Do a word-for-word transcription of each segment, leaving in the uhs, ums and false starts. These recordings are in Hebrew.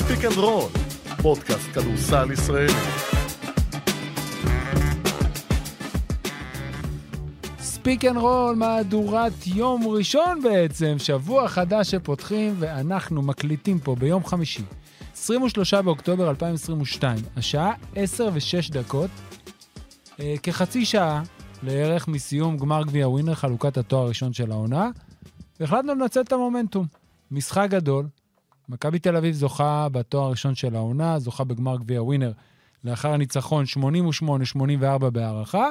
Speak and Roll, פודקאסט כדורסל ישראלי. Speak and Roll, מהדורת יום ראשון בעצם, שבוע חדש שפותחים ואנחנו מקליטים פה ביום חמישי. עשרים ושלושה באוקטובר אלפיים עשרים ושתיים, השעה עשר ושש דקות, כחצי שעה לערך מסיום גמר גביע ווינר, חלוקת התואר הראשון של העונה, והחלטנו לנצל את המומנטום. משחק גדול, מכבי תל אביב זוכה בתואר הראשון של העונה, זוכה בגמר גביע ווינר, לאחר הניצחון שמונים ושמונה שמונים וארבע בהערכה,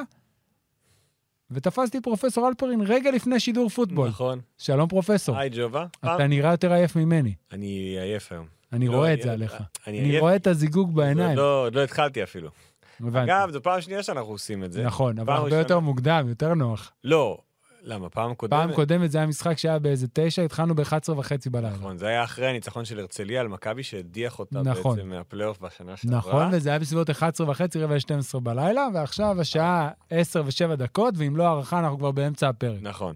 ותפסתי פרופסור אלפרין רגע לפני שידור פוטבול. נכון. שלום פרופסור. היי ג'ובה. אתה נראה יותר עייף ממני. אני עייף היום. אני רואה את זה עליך. אני רואה את הזיגוג בעיניים. עוד לא התחלתי אפילו. אגב, זו פעם שנייה שאנחנו עושים את זה. נכון, אבל הרבה יותר מוקדם, יותר נוח. לא, למה? פעם קודמת? פעם קודמת זה היה משחק שהיה באיזה תשע, התחלנו ב-אחת עשרה וחצי בלילה. נכון, זה היה אחרי הניצחון של הרצליה על מכבי שהדיח אותה בעצם מהפלייאוף בשנה שעברה. נכון, וזה היה בסביבות אחת עשרה וחצי, רבע שתים עשרה בלילה, ועכשיו השעה עשר ושבע דקות, ואם לא הערכה אנחנו כבר באמצע הפרק. נכון.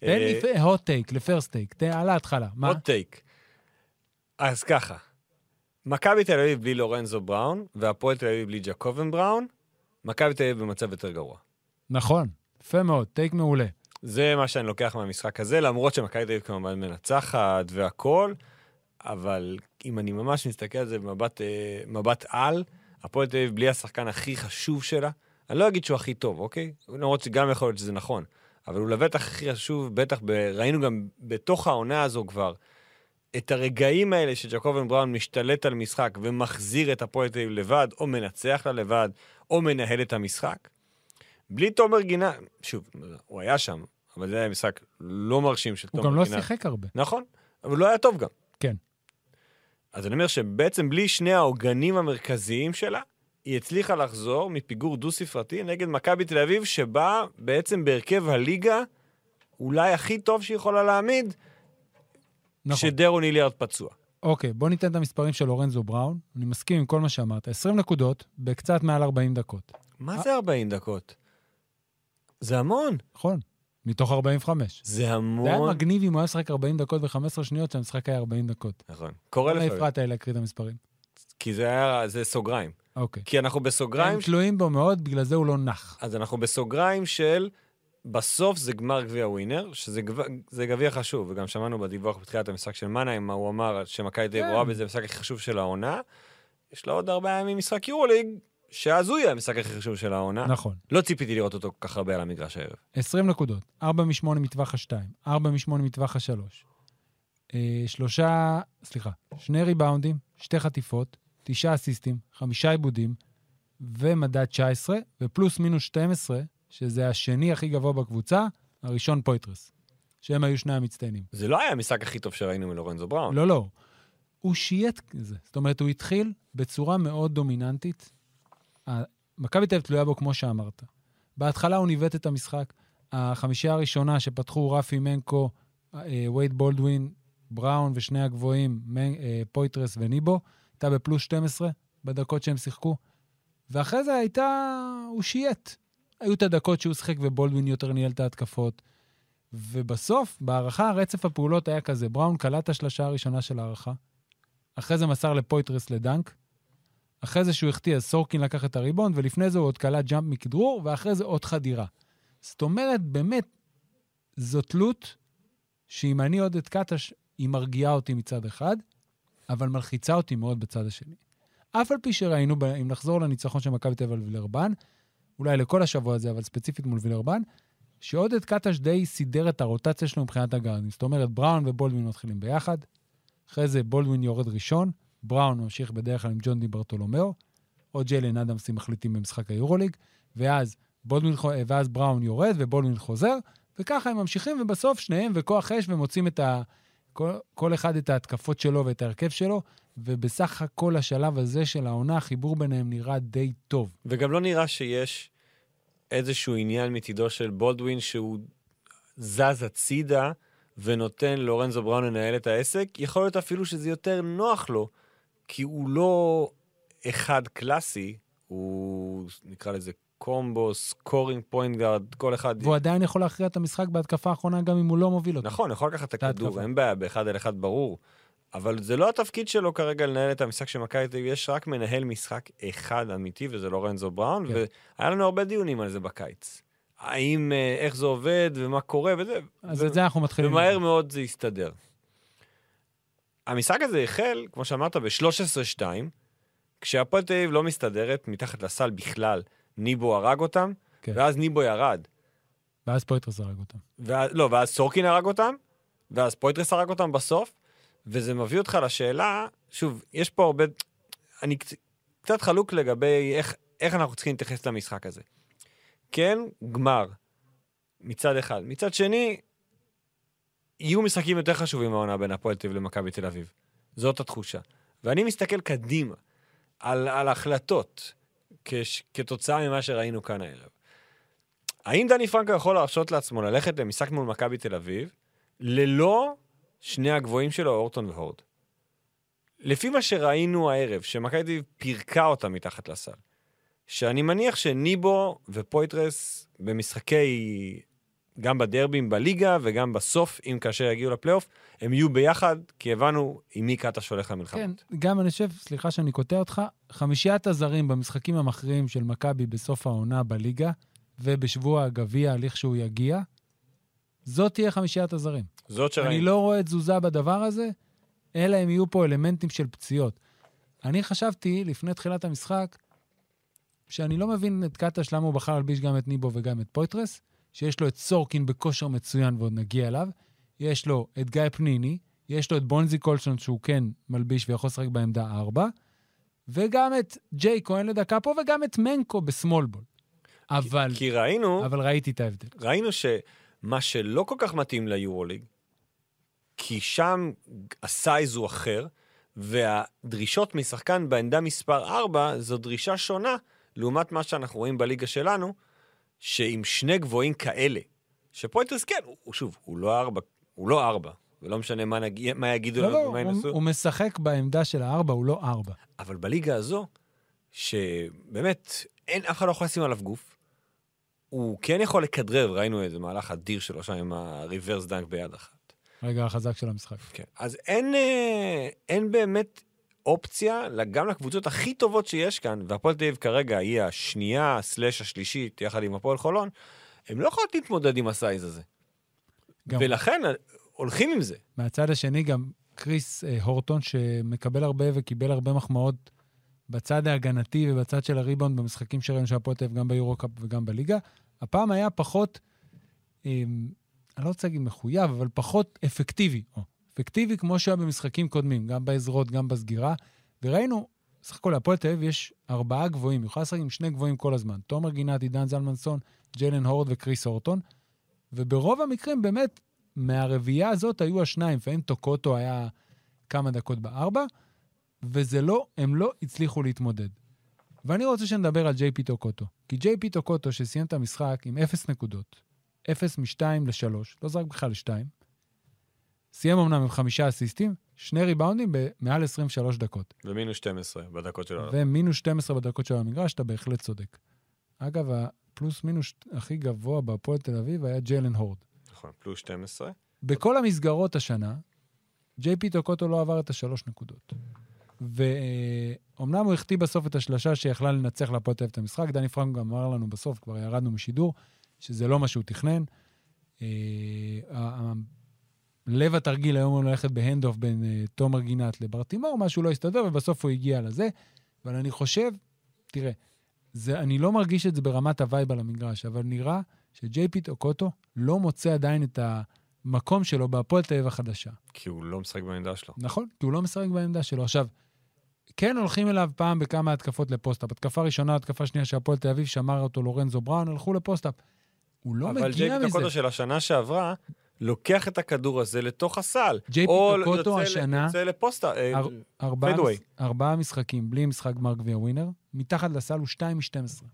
תן לי hot take, לפרסט טייק, תן על ההתחלה. hot take. אז ככה, מכבי תל אביב בלי לורנזו בראון, והפועל תל אביב בלי ג'קובן בראון, מכבי תל אביב במצב יותר גרוע. נכון, יפה מאוד, טייק מעולה. זה מה שאני לוקח מהמשחק הזה, למרות שמכבי תל אביב כמובן מנצחת והכל, אבל אם אני ממש מסתכל על זה במבט מבט על, הפועל תל אביב בלי השחקן הכי חשוב שלה, אני לא אגיד שהוא הכי טוב, אוקיי? למרות שגם יכול להיות שזה נכון, אבל הוא לבטח הכי חשוב, בטח ראינו גם בתוך העונה הזו כבר, את הרגעים האלה שג'קובן בראון משתלט על משחק ומחזיר את הפועל תל אביב לבד, או מנצח לה לבד, או מנהל את המשחק. בלי תומר גינת, שוב, הוא היה שם, אבל זה היה משחק לא מרשים של תומר גינת. הוא גם לא שיחק הרבה. נכון, אבל לא היה טוב גם. כן. אז אני אומר שבעצם בלי שני העוגנים המרכזיים שלה, היא הצליחה לחזור מפיגור דו-ספרתי נגד מכבי תל אביב, שבה בעצם בהרכב הליגה אולי הכי טוב שהיא יכולה להעמיד, נכון. שדרון איליארד פצוע. אוקיי, בוא ניתן את המספרים של לורנזו בראון. אני מסכים עם כל מה שאמרת. עשרים נקודות בקצת מעל ארבעים דקות. מה 아... זה ארבעים דקות? זה המון. נכון, מתוך ארבעים וחמש. זה המון. זה היה מגניב אם הוא היה שחק ארבעים דקות ו-חמש עשרה שניות, שהמשחק היה ארבעים דקות. נכון. קורא לפעמים. לא הפרעת לי להקריא את המספרים. כי זה היה, זה סוגריים. אוקיי. כי אנחנו בסוגריים... הם תלויים בו מאוד, בגלל זה הוא לא נח. אז אנחנו בסוגריים של... בסוף זה גמר גביע ווינר, שזה גביע חשוב, וגם שמענו בדיווח בתחילת המשחק של מנה, מה הוא אמר שמכבי תל אביב רואה בזה המשחק הכי חשוב של העונה, יש לה עוד ארבעה ימים משחק יורוליג, שאז הוא יהיה המשחק הכי חשוב של העונה. נכון. לא ציפיתי לראות אותו כל כך הרבה על המגרש הערב. עשרים נקודות, ארבע משמונה מטווח ה-שתיים, ארבע משמונה מטווח ה-שלוש, שלושה, סליחה, שני ריבאונדים, שתי חטיפות, תשעה אסיסטים, חמישה עיבודים, ומדד תשע עשרה, ופלוס מינוס שתים עשרה, שזה השני הכי גבוה בקבוצה, הראשון פויטרס, שהם היו שני המצטיינים. זה לא היה המשחק הכי טוב שראינו מלורנזו בראון. לא, לא. הוא שיית זה. זאת אומרת, הוא התחיל בצורה מאוד דומיננטית. מכבי תל אביב תלויה בו, כמו שאמרת. בהתחלה הוא ניווט את המשחק. החמישייה הראשונה שפתחו רפי מנקו, וייד בולדווין, בראון ושני הגבוהים, פויטרס וניבו, הייתה בפלוס שתים עשרה בדקות שהם שיחקו. ואחרי זה הייתה... הוא שיית. היו את הדקות שהוא שחק ובולדווין יותר ניהל את ההתקפות, ובסוף, בהערכה, רצף הפעולות היה כזה, בראון קלט השלשה הראשונה של הערכה, אחרי זה מסר לפויטרס לדנק, אחרי זה שהוא החטיא, אז סורקין לקח את הריבון, ולפני זה הוא עוד קלט ג'אמפ מכדרור, ואחרי זה עוד חדירה. זאת אומרת, באמת, זו תלות, שאם אני עוד את קטש, היא מרגיעה אותי מצד אחד, אבל מלחיצה אותי מאוד בצד השני. אף על פי שראינו, אם נחזור לניצחון של מכבי תל אביב ולרבן, אולי לכל השבוע הזה, אבל ספציפית מול וילרבן, שעודד קטש די סידר את הרוטציה שלו מבחינת הגארדים. זאת אומרת, בראון ובולדווין מתחילים ביחד, אחרי זה בולדווין יורד ראשון, בראון ממשיך בדרך כלל עם ג'ון די ברטולומיאו, או ג'יילן אדמסים מחליטים במשחק היורוליג, ואז, בולדווין, ואז בראון יורד ובולדווין חוזר, וככה הם ממשיכים, ובסוף שניהם וכוח אש, ומוצאים את ה, כל, כל אחד את ההתקפות שלו ואת ההרכב שלו, ובסך הכל השלב הזה של העונה, החיבור ביניהם נראה די טוב. וגם לא נראה שיש איזשהו עניין מצידו של בולדווין, שהוא זז הצידה ונותן לורנזו בראון לנהל את העסק, יכול להיות אפילו שזה יותר נוח לו, כי הוא לא אחד קלאסי, הוא נקרא לזה קומבו, סקורינג פוינט גארד, כל אחד... והוא עדיין יכול להכריע את המשחק בהתקפה האחרונה, גם אם הוא לא מוביל אותו. נכון, יכול לקחת את הכדור, אין בעיה, באחד על אחד ברור, אבל זה לא התפקיד שלו כרגע לנהל את המשחק שמכבי, יש רק מנהל משחק אחד אמיתי, וזה לורנזו בראון, כן. והיה לנו הרבה דיונים על זה בקיץ. האם, איך זה עובד ומה קורה, וזה, אז ו... את זה אנחנו מתחילים. ומהר מאוד זה יסתדר. המשחק הזה החל, כמו שאמרת, ב-שלוש עשרה שתיים, כשהפועל תל אביב לא מסתדרת, מתחת לסל בכלל, ניבו הרג אותם, כן. ואז ניבו ירד. ואז פויטרס הרג אותם. ואז, לא, ואז סורקין הרג אותם, ואז פויטרס הרג אותם בסוף, וזה מביא אותך לשאלה, שוב, יש פה הרבה, אני קצת חלוק לגבי איך, איך אנחנו צריכים להתייחס למשחק הזה. כן, גמר, מצד אחד. מצד שני, יהיו משחקים יותר חשובים מהעונה בין הפועל תל אביב למכבי תל אביב. זאת התחושה. ואני מסתכל קדימה על, על החלטות כש, כתוצאה ממה שראינו כאן הערב. האם דני פרנקו יכול להרשות לעצמו ללכת למשחק מול מכבי תל אביב, ללא שני הגבוהים שלו, אורטון והורד? לפי מה שראינו הערב, שמכבי תל אביב פירקה אותה מתחת לסל, שאני מניח שניבו ופויטרס במשחקי, גם בדרבים בליגה וגם בסוף, אם כאשר יגיעו לפלייאוף, הם יהיו ביחד, כי הבנו עם מי קאטה שולח למלחמת. כן, גם אני חושב, סליחה שאני קוטע אותך, חמישיית הזרים במשחקים המכריעים של מכבי בסוף העונה בליגה, ובשבוע הגביע, לכשהוא יגיע, זאת תהיה חמישיית הזרים. זאת שראים. אני לא רואה תזוזה בדבר הזה, אלא הם יהיו פה אלמנטים של פציעות. אני חשבתי, לפני תחילת המשחק, שאני לא מבין את קאטש, למה הוא בחר על ביש גם את ניבו וגם את פויטרס, שיש לו את סורקין בכושר מצוין ועוד נגיע אליו, יש לו את גיא פניני, יש לו את בונזי קולשון שהוא כן מלביש ויכול שרק בעמדה ארבע, וגם את ג'יי כהן לדקה פה, וגם את מנקו בסמולבול. אבל, כי, כי ראינו, אבל ראיתי את ההבדל. ראינו שמה שלא כל כך מתאים ליורוליג, כי שם הסייז הוא אחר, והדרישות משחקן בעמדה מספר ארבע, זו דרישה שונה, לעומת מה שאנחנו רואים בליגה שלנו, שעם שני גבוהים כאלה, שפויטרס כן, הוא, שוב, הוא לא ארבע, הוא לא ארבע, ולא משנה מה, נגיע, מה יגידו לא, לנו, לא, מה ינסו. הוא, הוא משחק בעמדה של הארבע, הוא לא ארבע. אבל בליגה הזו, שבאמת, אין אף אחד לא יכול לשים עליו גוף, הוא כן יכול לקדרר, ראינו איזה מהלך אדיר שלו שם, עם הריברס דנק ביד אחת. רגע החזק של המשחק. כן, אז אין, אין באמת אופציה גם לקבוצות הכי טובות שיש כאן, והפועל תל אביב כרגע היא השנייה, סלש השלישית, יחד עם הפועל חולון, הם לא יכולים להתמודד עם הסייז הזה. גם. ולכן הולכים עם זה. מהצד השני גם קריס אה, הורטון, שמקבל הרבה וקיבל הרבה מחמאות בצד ההגנתי ובצד של הריבאונד, במשחקים שראינו של הפועל תל אביב, גם ביורוקאפ וגם בליגה, הפעם היה פחות, אה, אני לא רוצה להגיד מחויב, אבל פחות אפקטיבי, או. אפקטיבי כמו שהיה במשחקים קודמים, גם בעזרות, גם בסגירה, וראינו, סך הכל, להפועל תל אביב יש ארבעה גבוהים, יוכל לשחק עם שני גבוהים כל הזמן, תומר גינת, דן זלמנסון, ג'יילן הורד וקריס הורטון, וברוב המקרים באמת, מהרביעייה הזאת היו השניים, לפעמים טוקוטו היה כמה דקות בארבע, וזה לא, הם לא הצליחו להתמודד. ואני רוצה שנדבר על ג'יי פי טוקוטו, כי ג'יי פי טוקוטו שסיים את המשחק עם אפס נקודות, אפס משתיים לשלוש, לא זרק בכלל לשתיים, סיים אמנם עם חמישה אסיסטים, שני ריבאונדים במעל עשרים ושלוש דקות. ומינוס שתים עשרה בדקות שלו. ומינוס שתים עשרה בדקות שלו במגרש, אתה בהחלט צודק. אגב, הפלוס מינוס הכי גבוה בהפועל תל אביב היה ג'יילן הורד. נכון, פלוס שתים עשרה. בכל המסגרות השנה, ג'יי פי טוקוטו לא עבר את השלוש נקודות. ואומנם הוא החטיא בסוף את השלשה שיכלה לנצח להפועל תל אביב את המשחק, דני פרנקו גם אמר לנו בסוף, כבר ירדנו משידור, שזה לא מה שהוא תכנן. לב התרגיל היום הוא הולכת בהנדוף בין uh, תומר גינת לבר תימור, משהו לא הסתדר, ובסוף הוא הגיע לזה, אבל אני חושב, תראה, זה, אני לא מרגיש את זה ברמת הווייב על המגרש, אבל נראה שג'יי פי טוקוטו לא מוצא עדיין את המקום שלו בהפועל תל אביב החדשה. כי הוא לא משחק בעמדה שלו. נכון, כי הוא לא משחק בעמדה שלו. עכשיו, כן הולכים אליו פעם בכמה התקפות לפוסט-אפ. התקפה ראשונה, התקפה שנייה שהפועל תל אביב שמר אותו לורנזו בראון, הלכו לפוסט-אפ. הוא לא מגיע מזה. אבל ג'יי פי טוקוטו של השנה שעברה לוקח את הכדור הזה לתוך הסל. ג'יי פי טוקוטו השנה, יוצא לפוסטה, פדווי. ארבעה משחקים, בלי משחק גמר גביע ווינר, מתחת לסל הוא שתיים מתוך שתים עשרה.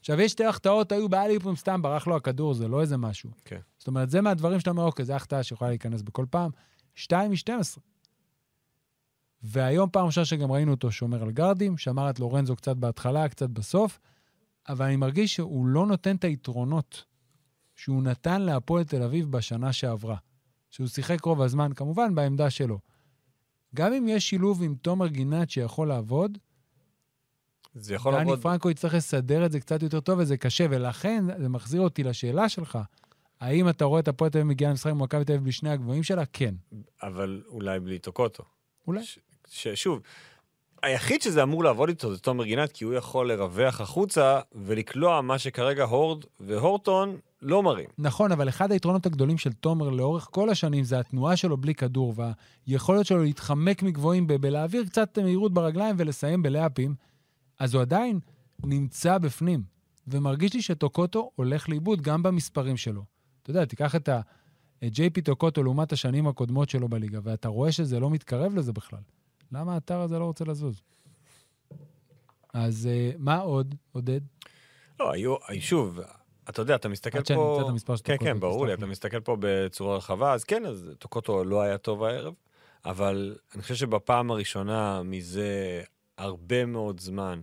עכשיו, יש שתי החטאות, היו באליפים סתם, ברח לו הכדור, זה לא איזה משהו. זאת אומרת, זה מהדברים שאתה אומר, אוקיי, זה החטאה שיכולה להיכנס בכל פעם, שתיים מתוך שתים עשרה. והיום פעם ראשונה שגם ראינו אותו שומר על גרדים, שמר את לורנזו קצת בהתחלה, קצת בסוף, אבל אני מרגיש שהוא לא נותן את היתרונות שהוא נתן להפועל תל אביב בשנה שעברה, שהוא שיחק רוב הזמן, כמובן, בעמדה שלו. גם אם יש שילוב עם תומר גינת שיכול לעבוד, זה יכול לעבוד. דני פרנקו יצטרך לסדר את זה קצת יותר טוב, וזה קשה, ולכן זה מחזיר אותי לשאלה שלך. האם אתה רואה את הפועל תל אביב מגיעה למשחק עם מכבי תל אביב בשני הגבוהים שלה? כן. אבל אולי בלי טוקוטו. אולי. ש- ש- שוב, היחיד שזה אמור לעבוד איתו זה תומר גינת, כי הוא יכול לרווח החוצה ולקלוע מה שכרגע הורד והורטון לא מראים. נכון, אבל אחד היתרונות הגדולים של תומר לאורך כל השנים זה התנועה שלו בלי כדור, והיכולת שלו להתחמק מגבוהים ב- בלהעביר קצת מהירות ברגליים ולסיים בלאפים, אז הוא עדיין נמצא בפנים, ומרגיש לי שטוקוטו הולך לאיבוד גם במספרים שלו. אתה יודע, תיקח את ג'יי פי טוקוטו לעומת השנים הקודמות שלו בליגה, ואתה רואה שזה לא מתקרב לזה בכלל. למה האתר הזה לא רוצה לזוז? אז מה עוד, עודד? לא, היו, שוב, אתה יודע, אתה מסתכל פה... עד שאני נמצא את המספר של טוקוטו. כן, כן, ברור לי, אתה מסתכל פה בצורה רחבה, אז כן, אז טוקוטו לא היה טוב הערב, אבל אני חושב שבפעם הראשונה מזה הרבה מאוד זמן,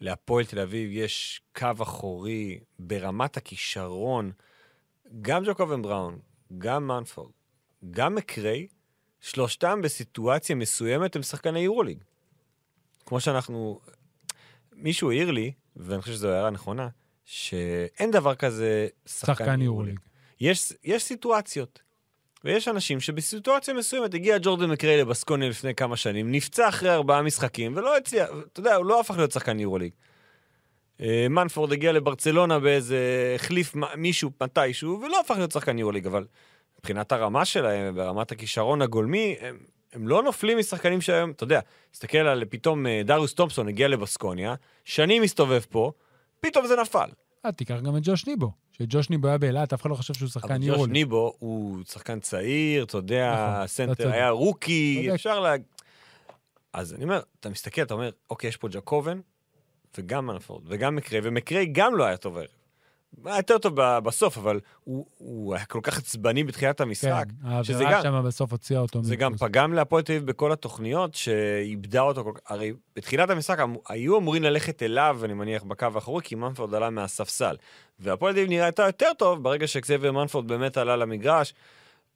להפועל תל אביב יש קו אחורי ברמת הכישרון, גם ג'וקובן בראון, גם מנפורד, גם מקרי, שלושתם בסיטואציה מסוימת הם שחקני יורוליג. כמו שאנחנו, מישהו העיר לי, ואני חושב שזו הערה נכונה, שאין דבר כזה שחקן, שחקן יורוליג. יש, יש סיטואציות, ויש אנשים שבסיטואציה מסוימת, הגיע ג'ורדן מקרי לבסקוניה לפני כמה שנים, נפצע אחרי ארבעה משחקים, ולא הצליח, אתה יודע, הוא לא הפך להיות שחקן יורוליג. מנפורד הגיע לברצלונה באיזה החליף מישהו מתישהו, ולא הפך להיות שחקן יורוליג, אבל מבחינת הרמה שלהם, ברמת הכישרון הגולמי, הם, הם לא נופלים משחקנים שהם, אתה יודע, תסתכל על פתאום דריוס תומפסון הגיע לבסקוניה, שנים מסתובב פה, פתאום זה נפל. אה, תיקח גם את ג'וש ניבו, שג'וש ניבו היה באלת, אף אחד לא חושב שהוא שחקן יורוליג. ג'וש ניבו הוא שחקן צעיר, אתה יודע, סנטר היה רוקי, אפשר לה... אז אני אומר, אתה מסתכל, אתה אומר, אוקיי, יש פה ג'קובן, וגם מנפורד, וגם מקרי, ומקרי גם לא היה טוב הערב. היה יותר טוב בסוף, אבל הוא, הוא היה כל כך עצבני בתחילת המשחק. כן, העבירה שם בסוף הוציאה אותו. זה גם פגם להפועל תל אביב בכל התוכניות, שאיבדה אותו כל כך. הרי בתחילת המשחק היו אמורים ללכת אליו, אני מניח, בקו האחורי, כי מנפורד עלה מהספסל. והפועל תל אביב נראה הייתה יותר טוב, ברגע שקסייבר מנפורד באמת עלה למגרש,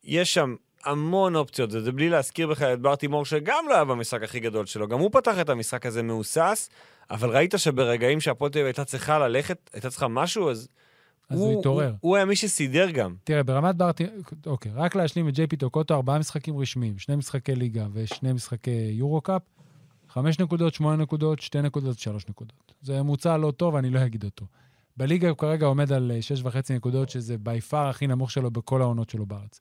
יש שם המון אופציות, זה בלי להזכיר בכלל את בר תימור, שגם לא היה במשחק הכי גדול שלו, גם הוא פתח את המשחק הזה מאוסס, אבל ראית שברגעים שהפועל תל אביב הייתה צריכה ללכת, הייתה צריכה משהו, אז, אז הוא, הוא התעורר. הוא, הוא היה מי שסידר גם. תראה, ברמת בר תימור, אוקיי, רק להשלים את ג'יי פי טוקוטו, ארבעה משחקים רשמיים, שני משחקי ליגה ושני משחקי יורו-קאפ, חמש נקודות, שמונה נקודות, שתי נקודות, שלוש נקודות. זה מוצא לא טוב, אני לא אגיד אותו. בליגה הוא כרגע עומד על שש וחצי נקודות, שזה ביפר הכי נמוך שלו בכל העונות שלו בארץ.